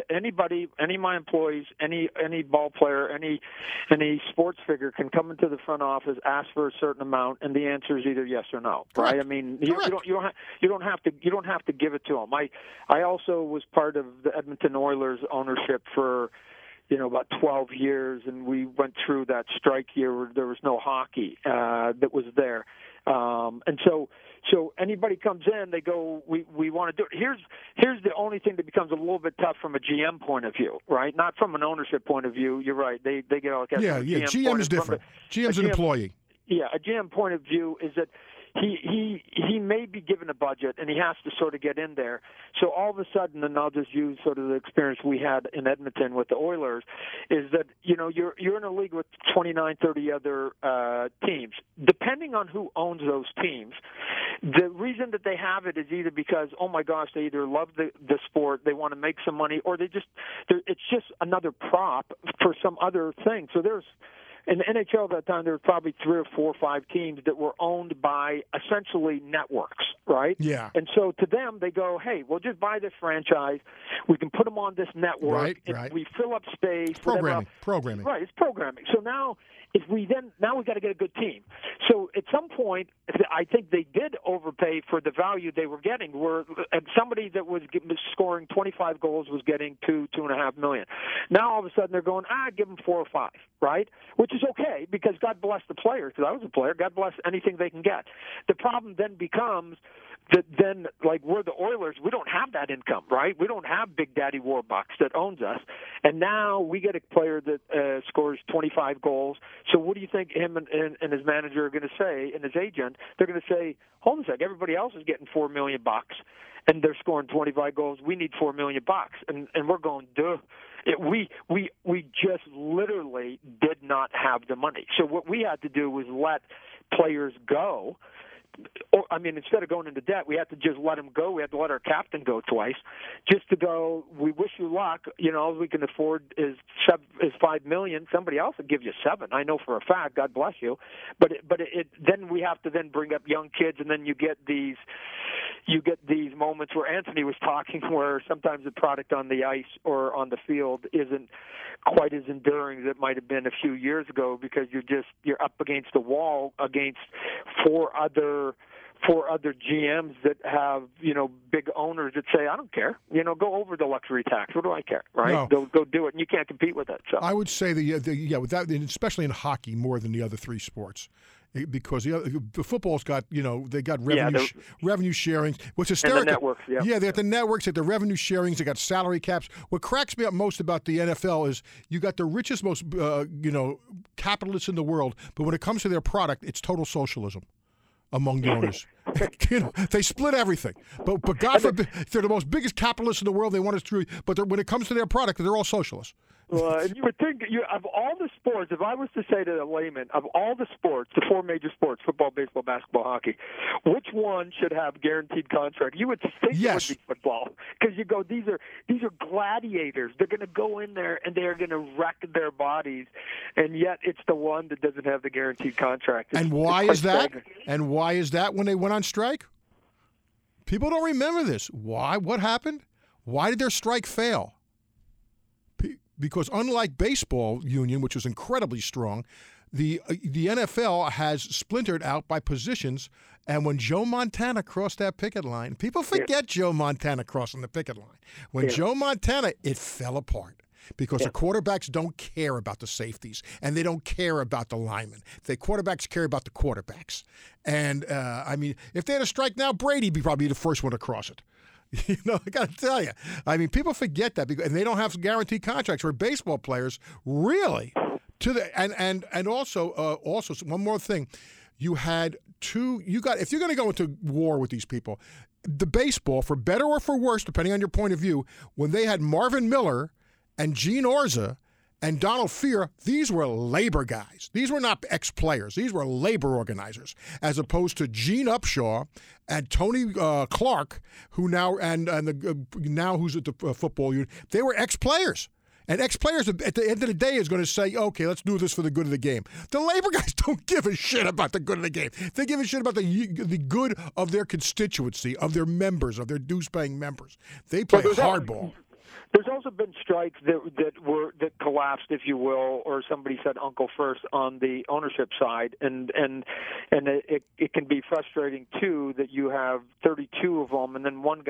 anybody, any of my employees, any ball player, any sports figure can come into the front office, ask for a certain amount, and the answer is either yes or no, right? Correct. I mean, you don't have to give it to them. I also was part of the Edmonton Oilers ownership for, you know, about 12 years, and we went through that strike year where there was no hockey that was there. And so anybody comes in, they go, we want to do it. Here's the only thing that becomes a little bit tough from a GM point of view, right? Not from an ownership point of view. You're right. They get all that. Yeah. GM is different. GM's an employee. Yeah. A GM point of view is that he may be given a budget, and he has to sort of get in there. So all of a sudden, and I'll just use sort of the experience we had in Edmonton with the Oilers, is that, you know, you're in a league with 29, 30 other teams. Depending on who owns those teams, the reason that they have it is either because, oh my gosh, they either love the sport, they want to make some money, or it's just another prop for some other thing. So there's, in the NHL at that time, there were probably 3 or 4 or 5 teams that were owned by essentially networks, right? Yeah. And so to them, they go, hey, we'll just buy this franchise. We can put them on this network. Right. We fill up space. It's programming. Right, it's programming. So now we've got to get a good team. So at some point, I think they did overpay for the value they were getting. And somebody that was scoring 25 goals was getting $2.5 million. Now all of a sudden they're going, give them 4 or 5, right? Which is okay, because God bless the players, because I was a player. God bless anything they can get. The problem then becomes that then, like, we're the Oilers. We don't have that income, right? We don't have Big Daddy Warbucks that owns us. And now we get a player that scores 25 goals. So what do you think him and his manager are going to say, and his agent? They're going to say, hold on a sec, everybody else is getting $4 million, and they're scoring 25 goals. We need $4 million. And we're going, duh. We just literally did not have the money. So what we had to do was let players go. I mean, instead of going into debt, we had to just let him go. We had to let our captain go twice, just to go, we wish you luck. You know, all we can afford is $5 million. Somebody else will give you $7 million. I know for a fact. God bless you. But then we have to then bring up young kids, and then you get these moments where Anthony was talking, where sometimes the product on the ice or on the field isn't quite as enduring as it might have been a few years ago, because you're up against the wall against four other GMs that have, you know, big owners that say, I don't care, you know, go over the luxury tax. What do I care, right? No. Go do it, and you can't compete with it. So I would say that especially in hockey more than the other three sports. Because the football's got, you know, they got revenue sharing, which is hysterical. And the networks, they got the networks, they got the revenue sharings, they got salary caps. What cracks me up most about the NFL is you got the richest, most, capitalists in the world, but when it comes to their product, it's total socialism among the owners. You know, they split everything. But God forbid, they're the most biggest capitalists in the world. They want us through. But when it comes to their product, they're all socialists. Well, and you would think, of all the sports, if I was to say to a layman, of all the sports, the four major sports, football, baseball, basketball, hockey, which one should have guaranteed contract? You would think it would be football. Because you go, these are gladiators. They're going to go in there, and they're going to wreck their bodies. And yet it's the one that doesn't have the guaranteed contract. And why is that when they went on strike? People don't remember this. Why? What happened? Why did their strike fail? Because unlike baseball union, which is incredibly strong, the NFL has splintered out by positions. And when Joe Montana crossed that picket line, people forget Joe Montana crossing the picket line. When Joe Montana, it fell apart because the quarterbacks don't care about the safeties and they don't care about the linemen. The quarterbacks care about the quarterbacks. And, I mean, if they had a strike now, Brady would probably be the first one to cross it. You know, I got to tell you. I mean, people forget that because, and they don't have guaranteed contracts where baseball players really to the and also one more thing. You had if you're going to go into war with these people, the baseball, for better or for worse, depending on your point of view, when they had Marvin Miller and Gene Orza and Donald Fear, these were labor guys. These were not ex-players. These were labor organizers, as opposed to Gene Upshaw and Tony Clark, who now now who's at the football union. They were ex-players. And ex-players at the end of the day is going to say, okay, let's do this for the good of the game. The labor guys don't give a shit about the good of the game. They give a shit about the good of their constituency, of their members, of their dues-paying members. They play hardball. There's also been strikes that collapsed, if you will, or somebody said uncle first on the ownership side, and it can be frustrating too that you have 32 of them, and then one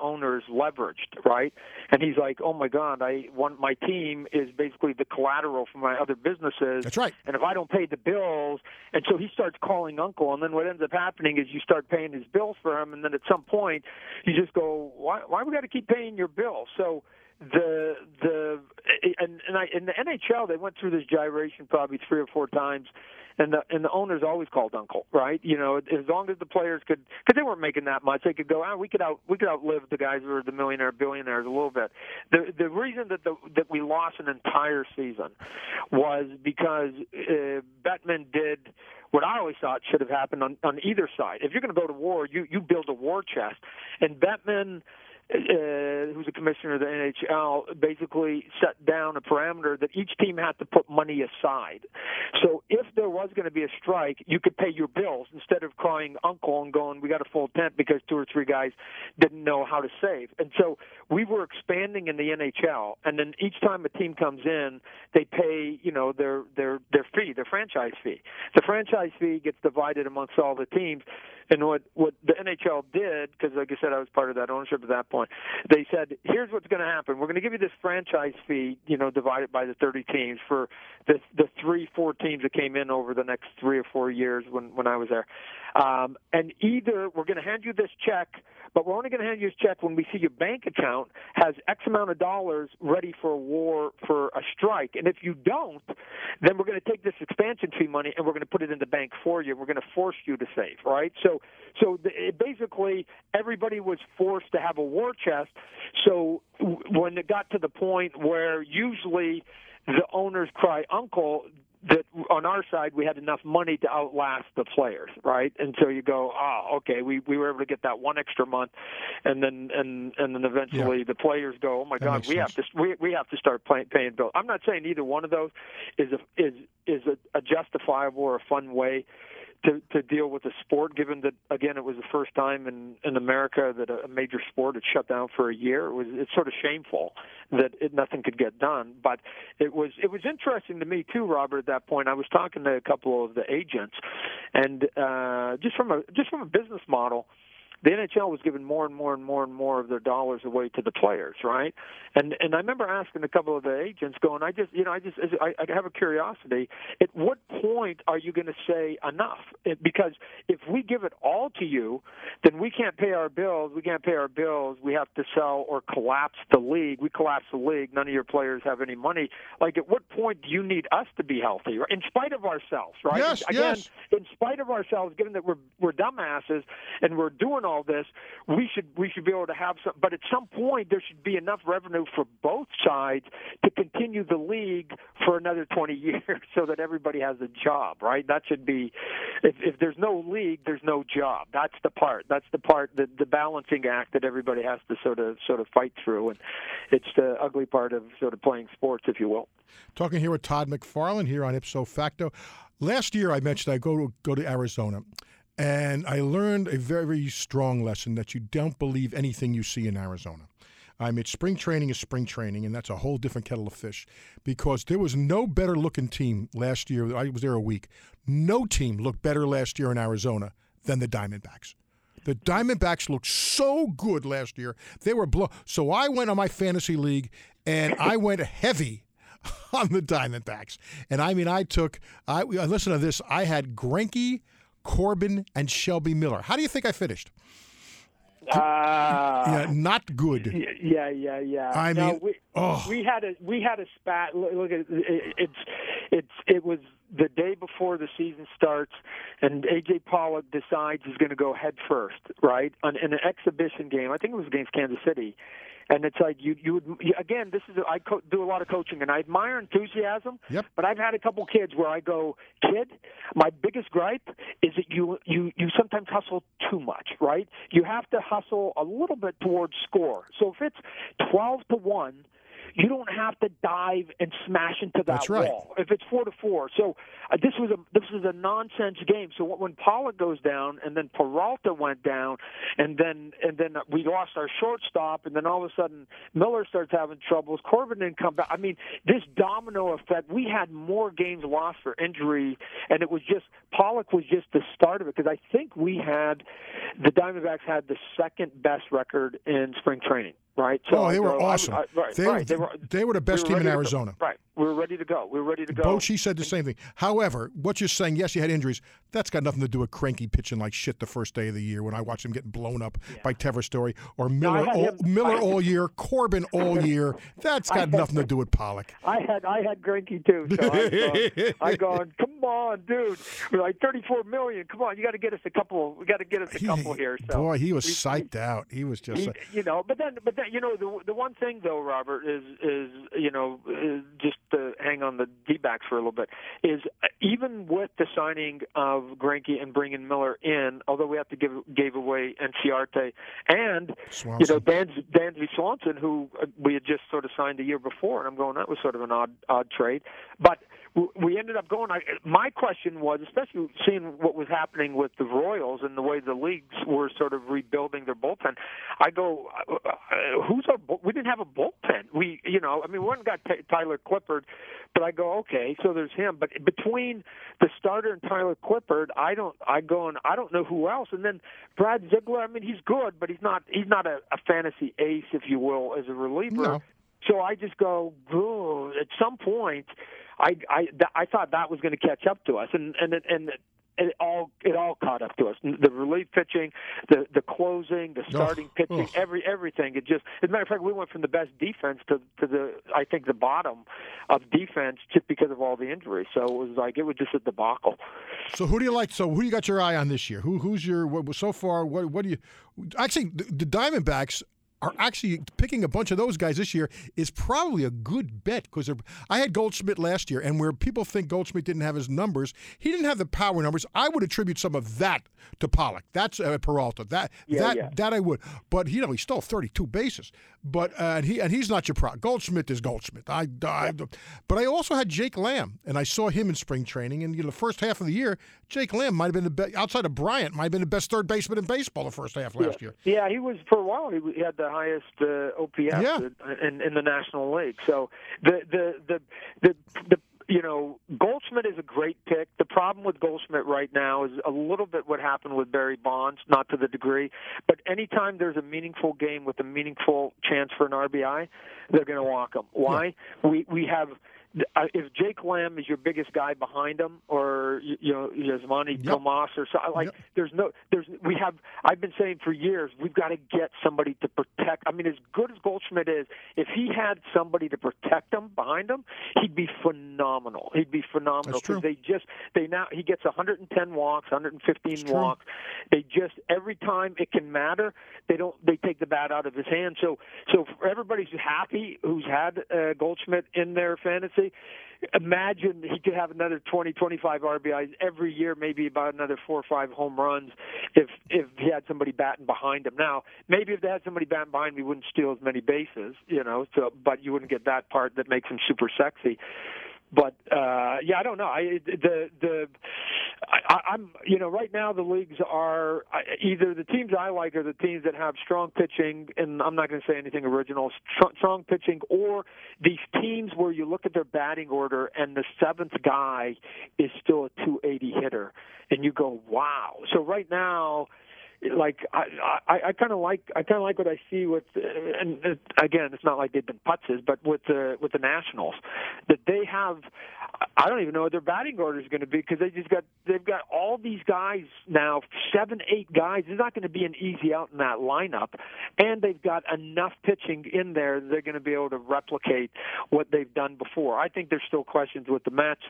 owner is leveraged, right? And he's like, oh my God, my team is basically the collateral for my other businesses. That's right. And if I don't pay the bills, and so he starts calling uncle, and then what ends up happening is you start paying his bills for him, and then at some point you just go, why we got to keep paying your bills? So. In the NHL, they went through this gyration probably three or four times, and the owners always called uncle, right? You know, as long as the players could, because they weren't making that much, they could go, we could outlive the guys who were the millionaire billionaires a little bit. The reason that we lost an entire season was because Bettman did what I always thought should have happened on either side. If you're going to go to war, you build a war chest, and Bettman. Who's the commissioner of the NHL, basically set down a parameter that each team had to put money aside. So if there was going to be a strike, you could pay your bills instead of crying uncle and going, we got a full tent because two or three guys didn't know how to save. And so we were expanding in the NHL, and then each time a team comes in, they pay, you know, their fee, their franchise fee. The franchise fee gets divided amongst all the teams. And what the NHL did, because like I said, I was part of that ownership at that point, they said, here's what's going to happen. We're going to give you this franchise fee, you know, divided by the 30 teams for the 3-4 teams that came in over the next 3 or 4 years when I was there. And either we're going to hand you this check, but we're only going to hand you this check when we see your bank account has X amount of dollars ready for a war, for a strike. And if you don't, then we're going to take this expansion fee money and we're going to put it in the bank for you. We're going to force you to save, right? So basically everybody was forced to have a war chest. So when it got to the point where usually the owners cry uncle, that on our side we had enough money to outlast the players, right? And so you go, okay, we were able to get that one extra month, and then eventually the players go, oh my God, we have to start paying bills. I'm not saying either one of those is a justifiable or a fun way to deal with the sport, given that, again, it was the first time in America that a major sport had shut down for a year. It's sort of shameful that nothing could get done. But it was interesting to me, too, Robert, at that point. I was talking to a couple of the agents, and just from a business model, the NHL was giving more and more of their dollars away to the players, right? And I remember asking a couple of the agents, going, I have a curiosity. At what point are you going to say enough? Because if we give it all to you, then we can't pay our bills. We have to sell or collapse the league. We collapse the league. None of your players have any money. Like, at what point do you need us to be healthy, right? In spite of ourselves, right? Yes, again, yes. In spite of ourselves, given that we're dumbasses and we're doing all this, we should be able to have some, but at some point there should be enough revenue for both sides to continue the league for another 20 years so that everybody has a job, right? That should be, if there's no league, there's no job. That's the part that the balancing act that everybody has to sort of fight through, and it's the ugly part of sort of playing sports, if you will. Talking here with Todd McFarlane here on Ipso Facto. Last year I mentioned I go to Arizona. And I learned a very strong lesson that you don't believe anything you see in Arizona. Spring training is spring training, and that's a whole different kettle of fish, because there was no better-looking team last year. I was there a week. No team looked better last year in Arizona than the Diamondbacks. The Diamondbacks looked so good last year. They were blown. So I went on my fantasy league, and I went heavy on the Diamondbacks. And, I mean, I listen to this. I had Greinke, Corbin, and Shelby Miller. How do you think I finished? Yeah, not good. Yeah. I mean, we had a spat. Look, it was the day before the season starts, and A.J. Pollock decides he's going to go head first, right, in an exhibition game. I think it was against Kansas City. And it's like you would again. This is I do a lot of coaching, and I admire enthusiasm. Yep. But I've had a couple kids where I go, kid, my biggest gripe is that you sometimes hustle too much, right? You have to hustle a little bit towards score. So if it's 12-1. You don't have to dive and smash into that That's right. wall if it's 4-4. So this was a nonsense game. So when Pollock goes down, and then Peralta went down, and then we lost our shortstop, and then all of a sudden Miller starts having troubles. Corbin didn't come back. I mean, this domino effect. We had more games lost for injury, and it was just Pollock was just the start of it, because I think the Diamondbacks had the second best record in spring training. Right. So they were awesome. They were the best team in Arizona. Right. We were ready to go. Bochy said the same thing. However, what you're saying, yes, you had injuries. That's got nothing to do with Greinke pitching like shit the first day of the year when I watched him getting blown up by Tevor Story, or Miller all year, Corbin all year. That's got nothing to do with Pollock. I had Greinke too. So I gone, come on, dude. We're like $34 million. Come on, you got to get us a couple. We got to get us a couple here. So. Boy, he was psyched out. He was just, but then, the one thing though, Robert, is just to hang on the D-backs for a little bit, is even with the signing of Greinke and bringing Miller in, although we have to gave away Enciarte and Swanson. Dansby Swanson, who we had just sort of signed the year before, and I'm going, that was sort of an odd trade, but we ended up going. My question was, especially seeing what was happening with the Royals and the way the leagues were sort of rebuilding their bullpen, I go, who's our? We didn't have a bullpen. We one got Tyler Clippard, but I go, okay, so there's him. But between the starter and Tyler Clippard, I don't know who else. And then Brad Ziegler. I mean, he's good, but he's not a fantasy ace, if you will, as a reliever. No. So I just go, at some point. I thought that was going to catch up to us, and it all caught up to us. The relief pitching, the closing, the starting pitching, everything. It just, as a matter of fact, we went from the best defense to the bottom of defense just because of all the injuries. So it was just a debacle. So who do you like? So who you got your eye on this year? Who's your so far? What do you actually? The Diamondbacks. Are actually picking a bunch of those guys this year is probably a good bet, because I had Goldschmidt last year, and where people think Goldschmidt didn't have his numbers, he didn't have the power numbers. I would attribute some of that to Pollock. That's Peralta. That I would. But he stole 32 bases. But he's not your problem. Goldschmidt is Goldschmidt. But I also had Jake Lamb, and I saw him in spring training. And the first half of the year, Jake Lamb might have been the best, outside of Bryant, might have been the best third baseman in baseball the first half last year. Yeah, he was for a while. He had the highest OPS in the National League. So Goldschmidt is a great pick. The problem with Goldschmidt right now is a little bit what happened with Barry Bonds, not to the degree. But anytime there's a meaningful game with a meaningful chance for an RBI, they're going to walk him. Why? Yeah. We have. If Jake Lamb is your biggest guy behind him, or Yasmani Tomas, or so, I've been saying for years, we've got to get somebody to protect. I mean, as good as Goldschmidt is, if he had somebody to protect him behind him, he'd be phenomenal. That's true. He gets 110 walks, 115 walks. They just every time it can matter, they take the bat out of his hand. So for everybody's happy who's had Goldschmidt in their fantasy, imagine he could have another 20, 25 RBIs every year, maybe about another 4 or 5 home runs if he had somebody batting behind him. Now, maybe if they had somebody batting behind him, he wouldn't steal as many bases, but you wouldn't get that part that makes him super sexy. But yeah, I don't know. I'm you know, right now the leagues are either the teams I like are the teams that have strong pitching, and I'm not going to say anything original, strong pitching, or these teams where you look at their batting order and the seventh guy is still a 280 hitter, and you go, wow. So right now, like I kind of like what I see with, and again, it's not like they've been putzes, but with the Nationals, that they have, I don't even know what their batting order is going to be, because they've got all these guys now, 7-8 guys. There's not going to be an easy out in that lineup, and they've got enough pitching in there that they're going to be able to replicate what they've done before. I think there's still questions with the Mets,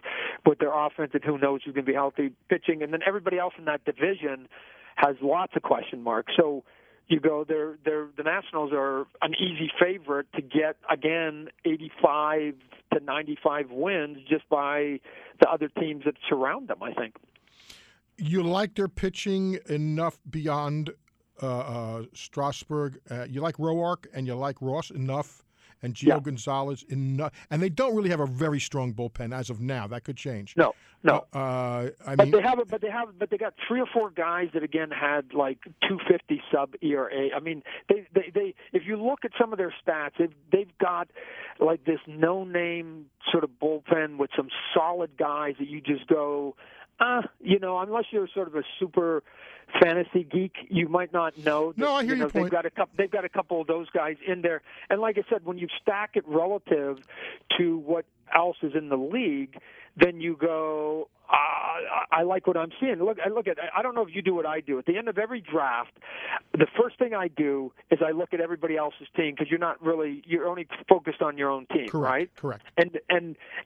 with their offense, and who knows who's going to be healthy pitching, and then everybody else in that division has lots of question marks. So you go, the Nationals are an easy favorite to get, again, 85 to 95 wins just by the other teams that surround them, I think. You like their pitching enough beyond Strasburg. You like Roark and you like Ross enough and Gio Gonzalez enough. And they don't really have a very strong bullpen as of now. That could change. No. But they got three or four guys that again had like 2.50 sub ERA. I mean, they if you look at some of their stats, they've got like this no-name sort of bullpen with some solid guys that you just go, you know, unless you're sort of a super fantasy geek, you might not know. No, I hear your point. They've got a couple of those guys in there. And like I said, when you stack it relative to what else is in the league, then you go, I like what I'm seeing. Look at. I don't know if you do what I do. At the end of every draft, the first thing I do is I look at everybody else's team, because you're only focused on your own team, right? Correct. And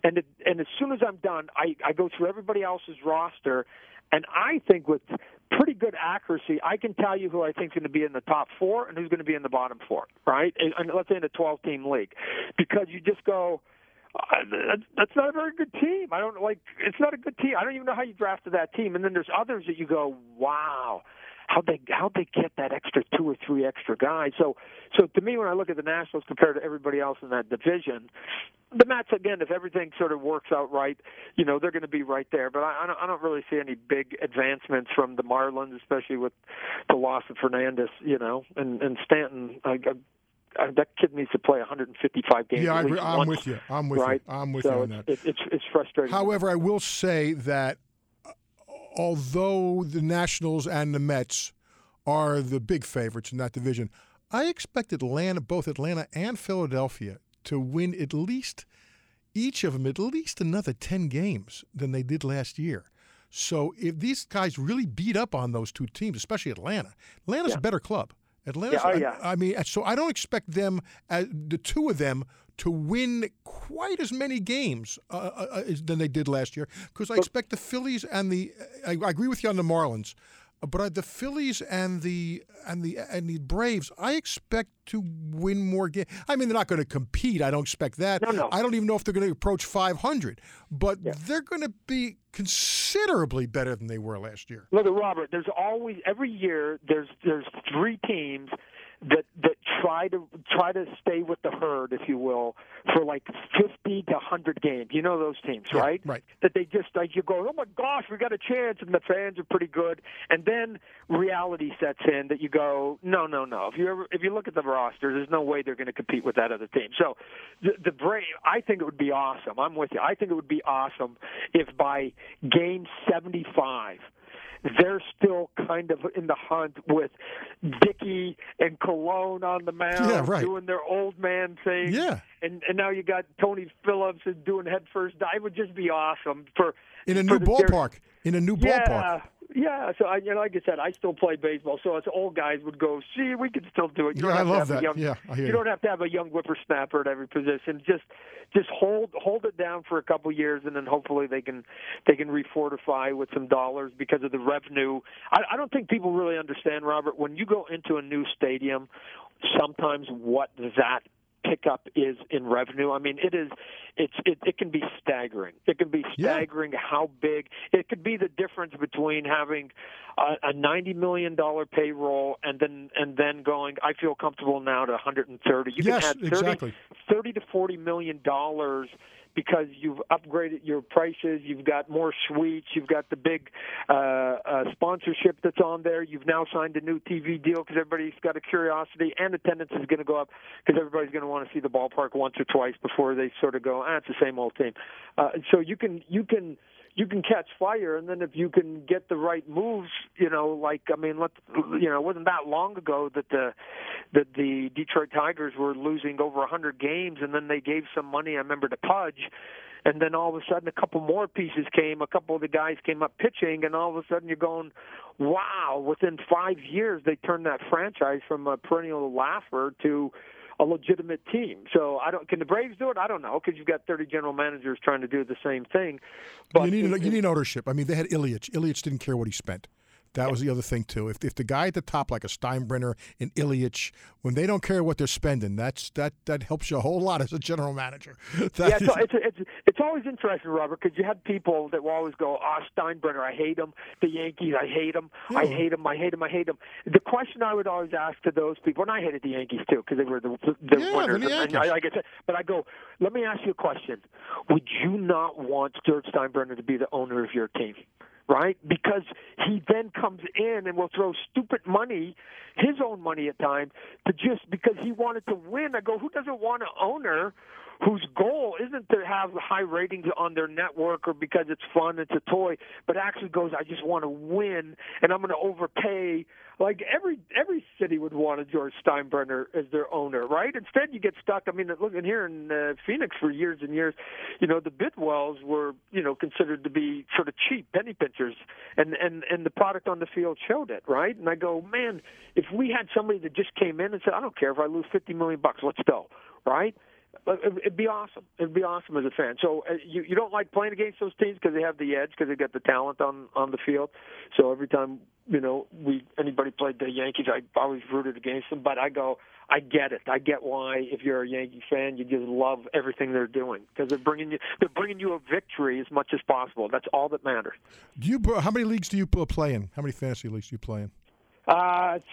as soon as I'm done, I go through everybody else's roster, and I think with pretty good accuracy, I can tell you who I think is going to be in the top four and who's going to be in the bottom four, right? And let's say in a 12-team league, because you just go, that's not a very good team. I don't like. It's not a good team. I don't even know how you drafted that team. And then there's others that you go, wow, how'd they get that extra two or three extra guys? So to me, when I look at the Nationals compared to everybody else in that division, the Mets, again, if everything sort of works out right, you know, they're going to be right there. But I don't really see any big advancements from the Marlins, especially with the loss of Fernandez, you know, and Stanton. That kid needs to play 155 games. Yeah, I'm with you. I'm with you on that. It's frustrating. However, I will say that although the Nationals and the Mets are the big favorites in that division, I expect both Atlanta and Philadelphia to win at least each of them, at least another 10 games than they did last year. So if these guys really beat up on those two teams, especially Atlanta's a better club. So I don't expect them, the two of them, to win quite as many games than they did last year, because I expect the Phillies and I agree with you on the Marlins, but the Phillies and the Braves, I expect to win more games. I mean, they're not going to compete. I don't expect that. No. I don't even know if they're going to approach 500, but they're going to be considerably better than they were last year. Look, Robert, there's always, every year, there's three teams that try to stay with the herd, if you will, for like 50 to 100 games. You know those teams, right? Right. That they just, like, you go, oh my gosh, we got a chance, and the fans are pretty good. And then reality sets in that you go, no. If you look at the roster, there's no way they're going to compete with that other team. So the Braves, I think it would be awesome. I'm with you. I think it would be awesome if by game 75, they're still kind of in the hunt with Dickey and Cologne on the mound, doing their old man thing. Yeah. And now you got Tony Phillips doing headfirst dive. It would just be awesome in a new ballpark. Yeah, so like I said, I still play baseball. So us old guys would go, "See, we can still do it." You don't have to have a young whippersnapper at every position. Just hold it down for a couple of years, and then hopefully they can refortify with some dollars because of the revenue. I don't think people really understand, Robert, when you go into a new stadium, sometimes what that pickup is in revenue. I mean, it can be staggering. It can be staggering how big. It could be the difference between having a $90 million payroll and then going, I feel comfortable now, to $130. You can have $30 to $40 million because you've upgraded your prices, you've got more suites, you've got the big sponsorship that's on there, you've now signed a new TV deal because everybody's got a curiosity, and attendance is going to go up because everybody's going to want to see the ballpark once or twice before they sort of go, ah, it's the same old team. So you can catch fire, and then if you can get the right moves, you know, like, I mean, it wasn't that long ago that the Detroit Tigers were losing over 100 games, and then they gave some money, I remember, to Pudge, and then all of a sudden a couple more pieces came, a couple of the guys came up pitching, and all of a sudden you're going, wow, within 5 years they turned that franchise from a perennial laugher to a legitimate team. So can the Braves do it? I don't know, because you've got 30 general managers trying to do the same thing. But you need ownership. I mean, they had Ilyich. Ilyich didn't care what he spent. That was the other thing too. If the guy at the top, like a Steinbrenner and Ilyich, when they don't care what they're spending, that helps you a whole lot as a general manager. It's always interesting, Robert, because you had people that will always go, Steinbrenner, I hate him. The Yankees, I hate him. Yeah. I hate him. I hate him. I hate him. The question I would always ask to those people, and I hated the Yankees too because they were the winners. But I go, let me ask you a question: would you not want George Steinbrenner to be the owner of your team? Right? Because he then comes in and will throw stupid money, his own money at times, to just because he wanted to win. I go, who doesn't want an owner whose goal isn't to have high ratings on their network or because it's fun, it's a toy, but actually goes, I just want to win, and I'm going to overpay. Like every city would want a George Steinbrenner as their owner, right? Instead, you get stuck. I mean, look, here in Phoenix for years and years, you know, the Bidwells were, you know, considered to be sort of cheap penny pinchers, and the product on the field showed it, right? And I go, man, if we had somebody that just came in and said, I don't care if I lose $50 million, let's go, right? It'd be awesome. It'd be awesome as a fan. So you don't like playing against those teams because they have the edge, because they've got the talent on the field. So every time, you know, anybody played the Yankees, I always rooted against them. But I go, I get it. I get why, if you're a Yankee fan, you just love everything they're doing, because they're bringing you a victory as much as possible. That's all that matters. How many leagues do you play in? How many fantasy leagues do you play in?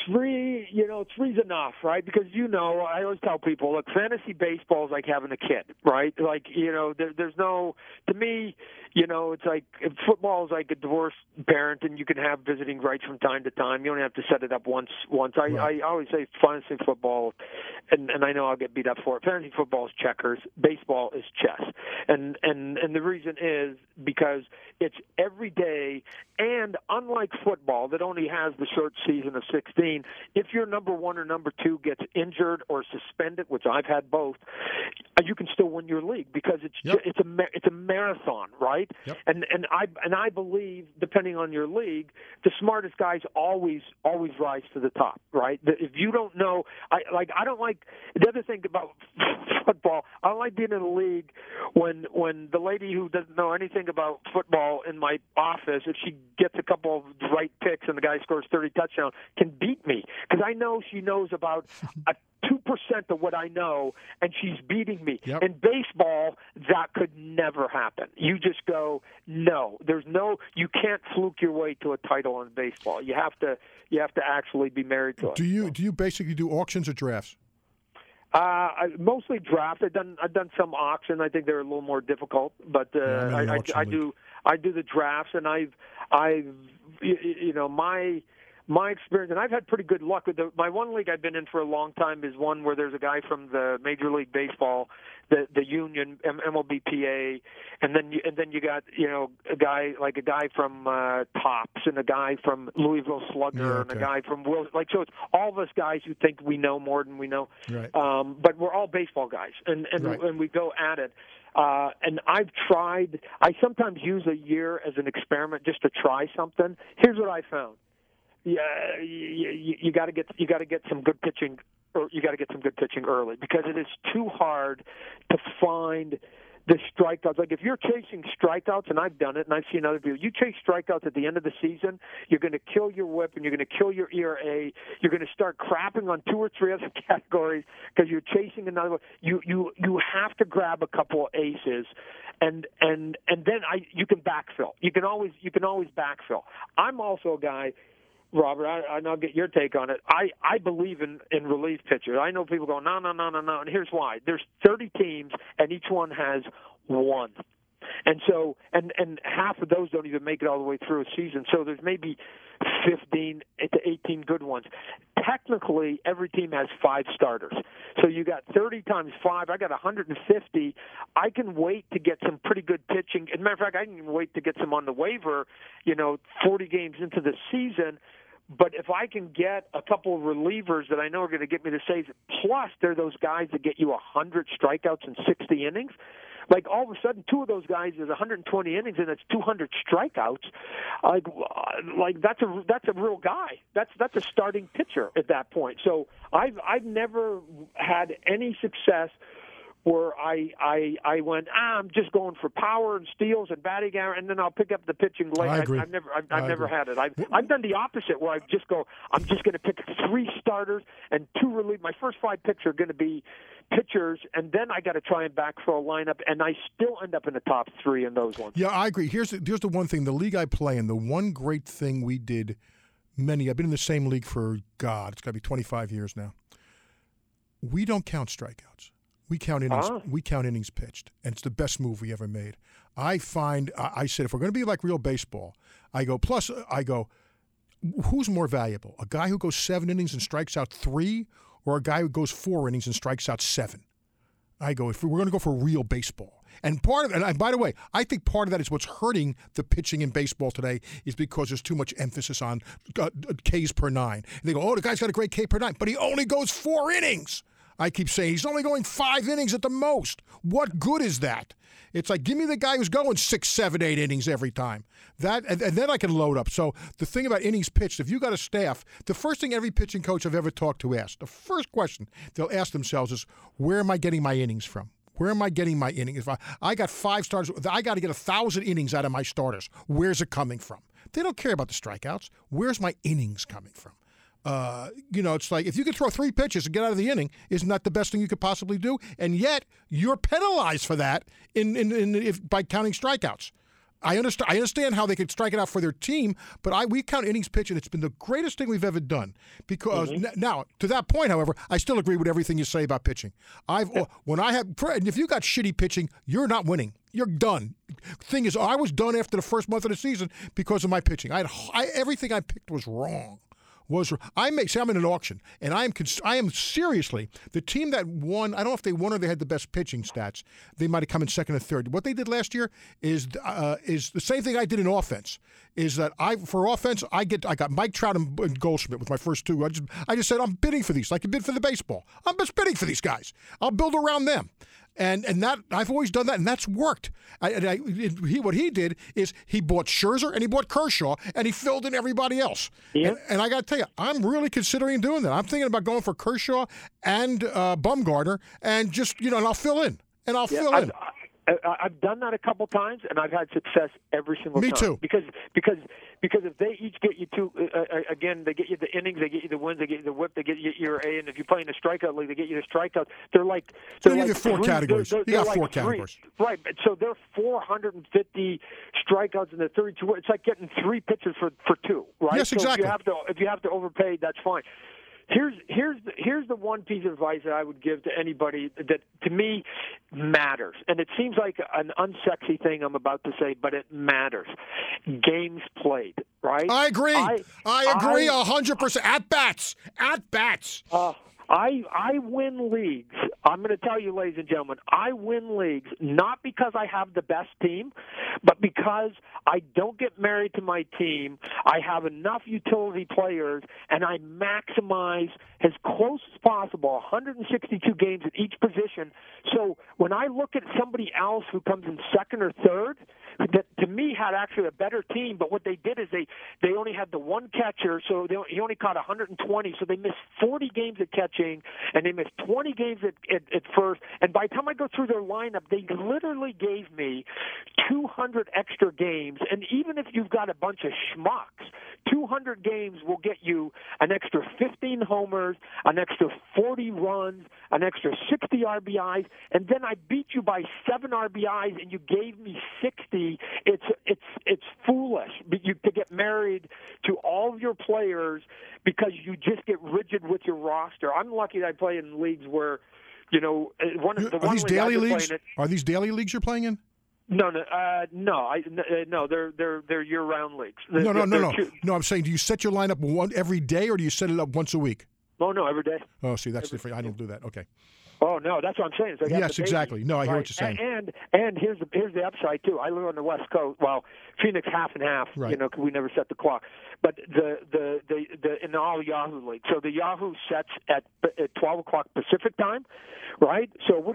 Three, you know, three's enough, right? Because, you know, I always tell people, look, fantasy baseball is like having a kid, right? Like, you know, there's no, to me, you know, it's like football is like a divorced parent, and you can have visiting rights from time to time. You only have to set it up once. Right. I always say fantasy football, and I know I'll get beat up for it. Fantasy football is checkers. Baseball is chess. And the reason is because it's every day, and unlike football that only has the short season of 16, if your number one or number two gets injured or suspended, which I've had both, you can still win your league, because it's a marathon, right? Yep. And I believe, depending on your league, the smartest guys always rise to the top, right? If you don't know, I don't like the other thing about football. I don't like being in a league when the lady who doesn't know anything about football in my office, if she gets a couple of right picks and the guy scores 30 touchdowns, can beat me, because I know she knows about 2% of what I know, and she's beating me. Yep. In baseball, that could never happen. You just go, no. You can't fluke your way to a title in baseball. You have to actually be married to it. Do you basically do auctions or drafts? Mostly drafts. I've done some auction. I think they're a little more difficult, but I do the drafts, and I've you know, my experience, and I've had pretty good luck with my one league I've been in for a long time is one where there's a guy from the Major League Baseball, the union, MLBPA, and then you got, you know, a guy from Topps, and a guy from Louisville Slugger, and a guy from Will. Like, so it's all of us guys who think we know more than we know, right. But we're all baseball guys, and right. And we go at it. And I've tried. I sometimes use a year as an experiment just to try something. Here's what I found. Yeah, you got to get some good pitching, or you got to get some good pitching early, because it is too hard to find the strikeouts. Like, if you're chasing strikeouts, and I've done it, and I've seen other people, you chase strikeouts at the end of the season, you're going to kill your WHIP, and you're going to kill your ERA. You're going to start crapping on two or three other categories because you're chasing another one. You have to grab a couple of aces, and then you can backfill. You can always backfill. I'm also a guy, Robert, and I'll get your take on it. I believe in relief pitchers. I know people go, no, and here's why. There's 30 teams, and each one has were won. And so, and half of those don't even make it all the way through a season. So there's maybe 15 to 18 good ones. Technically, every team has 5 starters. So you got 30 times 5. I got 150. I can wait to get some pretty good pitching. As a matter of fact, I can even wait to get some on the waiver, 40 games into the season. But if I can get a couple of relievers that I know are going to get me the saves, plus they're those guys that get you 100 strikeouts in 60 innings, like all of a sudden 2 of those guys is 120 innings and that's 200 strikeouts. Like that's a real guy. That's a starting pitcher at that point. So I've never had any success where I went, I'm just going for power and steals and batting error, and then I'll pick up the pitching later. I've never had it. I've done the opposite, where I just go, I'm just going to pick 3 starters and 2 relievers. My first 5 picks are going to be pitchers, and then I got to try and backfill a lineup, and I still end up in the top 3 in those ones. Yeah, I agree. Here's the one thing. The league I play in, the one great thing we did, I've been in the same league for, it's got to be 25 years now. We don't count strikeouts. We count innings. Uh-huh. We count innings pitched, and it's the best move we ever made. I said, if we're going to be like real baseball, I go, who's more valuable, a guy who goes 7 innings and strikes out 3, or a guy who goes 4 innings and strikes out 7? I go, if we're going to go for real baseball, by the way, I think part of that is what's hurting the pitching in baseball today is because there's too much emphasis on Ks per 9. And they go, the guy's got a great K per 9, but he only goes 4 innings. I keep saying he's only going 5 innings at the most. What good is that? It's like, give me the guy who's going 6, 7, 8 innings every time. And then I can load up. So the thing about innings pitched, if you got a staff, the first thing every pitching coach I've ever talked to asked, the first question they'll ask themselves is, where am I getting my innings from? Where am I getting my innings? If I got 5 starters, I got to get 1,000 innings out of my starters. Where's it coming from? They don't care about the strikeouts. Where's my innings coming from? It's like if you could throw 3 pitches and get out of the inning, isn't that the best thing you could possibly do? And yet you're penalized for that by counting strikeouts. I understand how they could strike it out for their team, but we count innings pitched, and it's been the greatest thing we've ever done. Because now, to that point, however, I still agree with everything you say about pitching. If you got shitty pitching, you're not winning. You're done. Thing is, I was done after the first month of the season because of my pitching. Everything I picked was wrong. I'm in an auction, and I am seriously the team that won. I don't know if they won or they had the best pitching stats. They might have come in second or third. What they did last year is the same thing I did in offense. Is that I got Mike Trout and Goldschmidt with my first 2. I just said I'm bidding for these like you bid for the baseball. I'm just bidding for these guys. I'll build around them. And that I've always done that, and that's worked. What he did is he bought Scherzer and he bought Kershaw, and he filled in everybody else. Yeah. And I got to tell you, I'm really considering doing that. I'm thinking about going for Kershaw and Bumgarner, and just and I'll fill in, and I'll fill in. I've done that a couple times, and I've had success every single time. Me too. Because if they each get you they get you the innings, they get you the wins, they get you the whip, they get you your A, and if you play in a strikeout league, they get you the strikeouts. They're like four categories. Categories. Right, so they're 450 strikeouts in the 32. It's like getting 3 pitches for 2, right? Yes, exactly. So if you have to overpay, that's fine. Here's the one piece of advice that I would give to anybody that, to me, matters. And it seems like an unsexy thing I'm about to say, but it matters. Games played, right? I agree. I agree 100%. At-bats. I win leagues. I'm going to tell you, ladies and gentlemen, I win leagues not because I have the best team, but because I don't get married to my team. I have enough utility players, and I maximize as close as possible 162 games at each position. So when I look at somebody else who comes in second or third, that to me had actually a better team, but what they did is they only had the one catcher, so he only caught 120, so they missed 40 games at catching, and they missed 20 games at first, and by the time I go through their lineup, they literally gave me 200 extra games, and even if you've got a bunch of schmucks, 200 games will get you an extra 15 homers, an extra 40 runs, an extra 60 RBIs, and then I beat you by 7 RBIs, and you gave me 60. It's foolish to get married to all of your players because you just get rigid with your roster. I'm lucky that I play in leagues where you know, are these daily leagues you're playing in? No, they're year-round leagues. No, I'm saying, do you set your lineup every day, or do you set it up once a week? Oh, no, every day. Oh, see, that's different. I don't do that. Okay. Oh, no, that's what I'm saying. Like, yes, exactly. No, I hear what you're saying. And here's the upside, too. I live on the West Coast. Well, Phoenix, half and half, right. You know, because we never set the clock. But in the all-Yahoo league. So the Yahoo sets at 12 o'clock Pacific time, right? So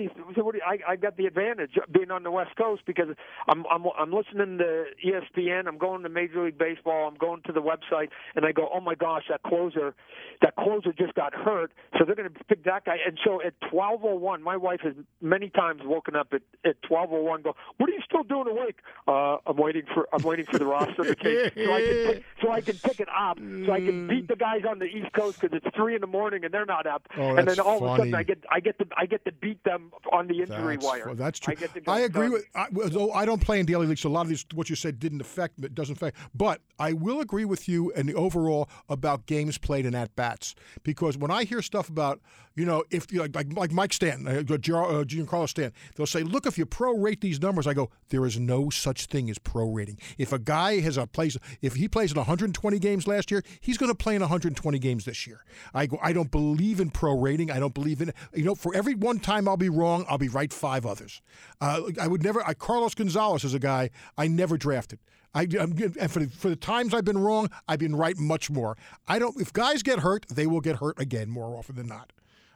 I got the advantage of being on the West Coast because I'm listening to ESPN. I'm going to Major League Baseball. I'm going to the website, and I go, oh, my gosh, that closer just got hurt, so they're going to pick that guy. And so at 12:01, my wife has many times woken up at 12:01, go, what are you still doing awake? I'm waiting for the roster to change so I can pick it up, so I can beat the guys on the East Coast because it's 3 a.m. and they're not up. Oh, that's and then all funny. Of a sudden I get to beat them on the injury wire. Well, that's true. I don't play in daily leagues, so a lot of these what you said doesn't affect. But I will agree with you and overall about games played and at bats, because when I hear stuff about, you know, if like Mike Stanton, Giancarlo Stanton, they'll say, look, if you prorate these numbers, I go, there is no such thing as prorating. If a guy if he plays in 120 games last year, he's going to play in 120 games this year. I go, I don't believe in prorating. I don't believe in, you know, for every one time I'll be wrong, I'll be right 5 others. Carlos Gonzalez is a guy I never drafted. And for the times I've been wrong, I've been right much more. If guys get hurt, they will get hurt again more often than not.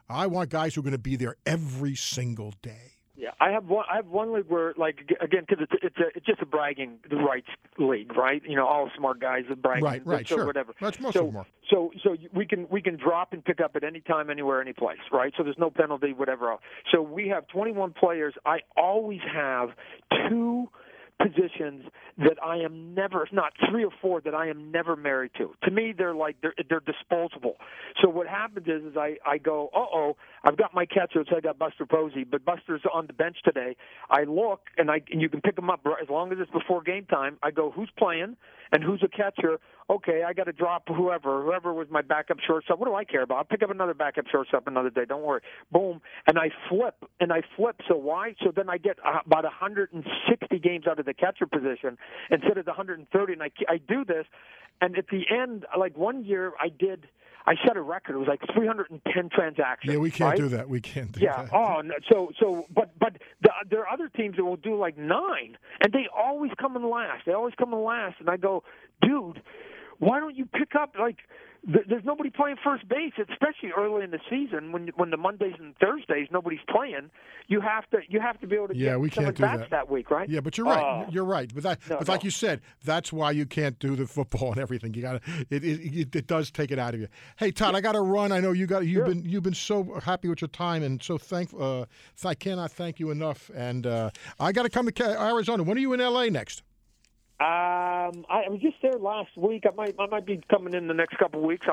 I want guys who are going to be there every single day. Yeah, I have one league where, like, again, because it's just a bragging rights league, right? You know, all smart guys are bragging, right, sure, whatever. That's most of them are. So we can drop and pick up at any time, anywhere, any place, right? So there's no penalty, whatever else. So we have 21 players. I always have 2 positions that I am never, if not 3 or 4, that I am never married to. To me, they're disposable. So what happens is I go, I've got my catcher, which I got Buster Posey, but Buster's on the bench today. I look and you can pick him up as long as it's before game time. I go, who's playing and who's a catcher? Okay, I got to drop whoever was my backup shortstop. What do I care about? I'll pick up another backup shortstop another day. Don't worry. Boom. And I flip. So why? So then I get about 160 games out of the catcher position instead of the 130. And I do this. And at the end, like one year I set a record. It was like 310 transactions. Yeah, we can't do that. We can't do that. Oh, no. But there are other teams that will do like 9, and they always come in last. And I go, dude, why don't you pick up, like, there's nobody playing first base, especially early in the season when the Mondays and Thursdays nobody's playing. You have to be able to get some bats that week, right? Yeah, but you're right. You're right. But like you said, that's why you can't do the football and everything. You got it does take it out of you. Hey, Todd, I got to run. I know you've been so happy with your time and so thankful. I cannot thank you enough. And I got to come to Arizona. When are you in L.A. next? I was just there last week. I might be coming in the next couple of weeks.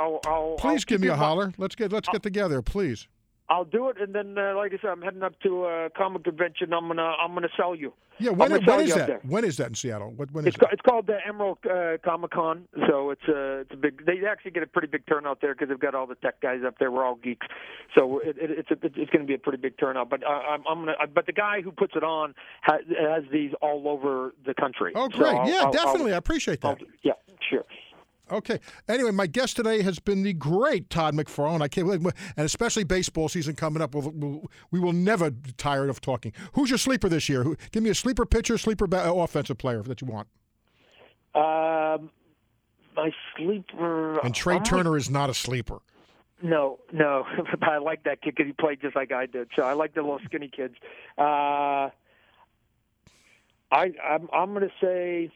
Please give me a holler. Let's get together, please. I'll do it, and then, like I said, I'm heading up to a comic convention. I'm gonna sell you. Yeah, when is that? When is that in Seattle? When is it? It's called the Emerald Comic Con. So it's a big. They actually get a pretty big turnout there because they've got all the tech guys up there. We're all geeks, so it's going to be a pretty big turnout. But But the guy who puts it on has these all over the country. Oh, great! Definitely. I appreciate that. Yeah, sure. Okay. Anyway, my guest today has been the great Todd McFarlane. I can't believe, and especially baseball season coming up, we will never be tired of talking. Who's your sleeper this year? Give me a sleeper pitcher, sleeper offensive player that you want. My sleeper. And Trey Turner is not a sleeper. No. I like that kid because he played just like I did. So I like the little skinny kids. I'm going to say.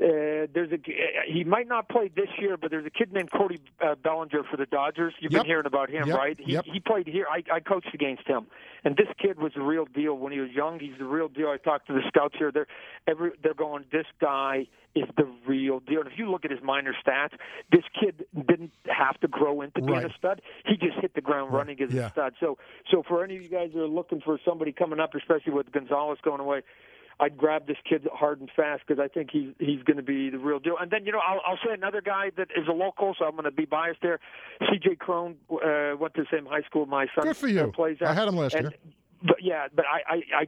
He might not play this year, but there's a kid named Cody Bellinger for the Dodgers. You've been hearing about him, right? He played here. I coached against him, and this kid was the real deal when he was young. He's the real deal. I talked to the scouts here. They're going, this guy is the real deal. And if you look at his minor stats, this kid didn't have to grow into being a stud. He just hit the ground running as a stud. So for any of you guys that are looking for somebody coming up, especially with Gonzalez going away, I'd grab this kid hard and fast because I think he's going to be the real deal. And then, you know, I'll say another guy that is a local, so I'm going to be biased there. C.J. Crone went to the same high school my son. Good for you. Plays at. I had him last year. But yeah, but I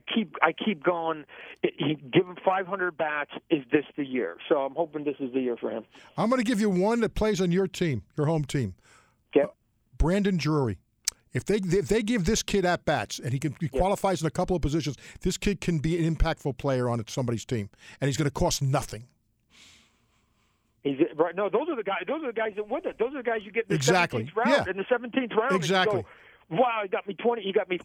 keep going. He give him 500 bats. Is this the year? So I'm hoping this is the year for him. I'm going to give you one that plays on your team, your home team. Yep. Brandon Drury. If they give this kid at bats and he qualifies in a couple of positions, this kid can be an impactful player on somebody's team, and he's going to cost nothing. Right? No, those are the guys. Those are the guys that win it. Those are the guys you get in the 17th round. Yeah. In the 17th round, exactly. Wow, he got me 20. He got me,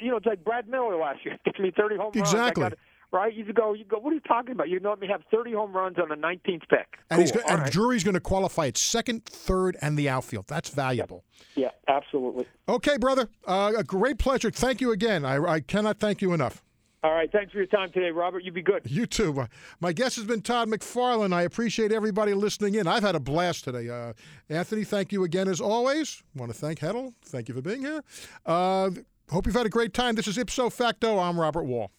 you know, it's like Brad Miller last year. He got me 30 home runs. Exactly. Right? You go, what are you talking about? You know, let me have 30 home runs on the 19th pick. And, Drury's going to qualify at second, third, and the outfield. That's valuable. Yeah, absolutely. Okay, brother. A great pleasure. Thank you again. I cannot thank you enough. All right. Thanks for your time today, Robert. You be good. You too. My guest has been Todd McFarlane. I appreciate everybody listening in. I've had a blast today. Anthony, thank you again as always. Want to thank Hedl. Thank you for being here. Hope you've had a great time. This is Ipso Facto. I'm Robert Wall.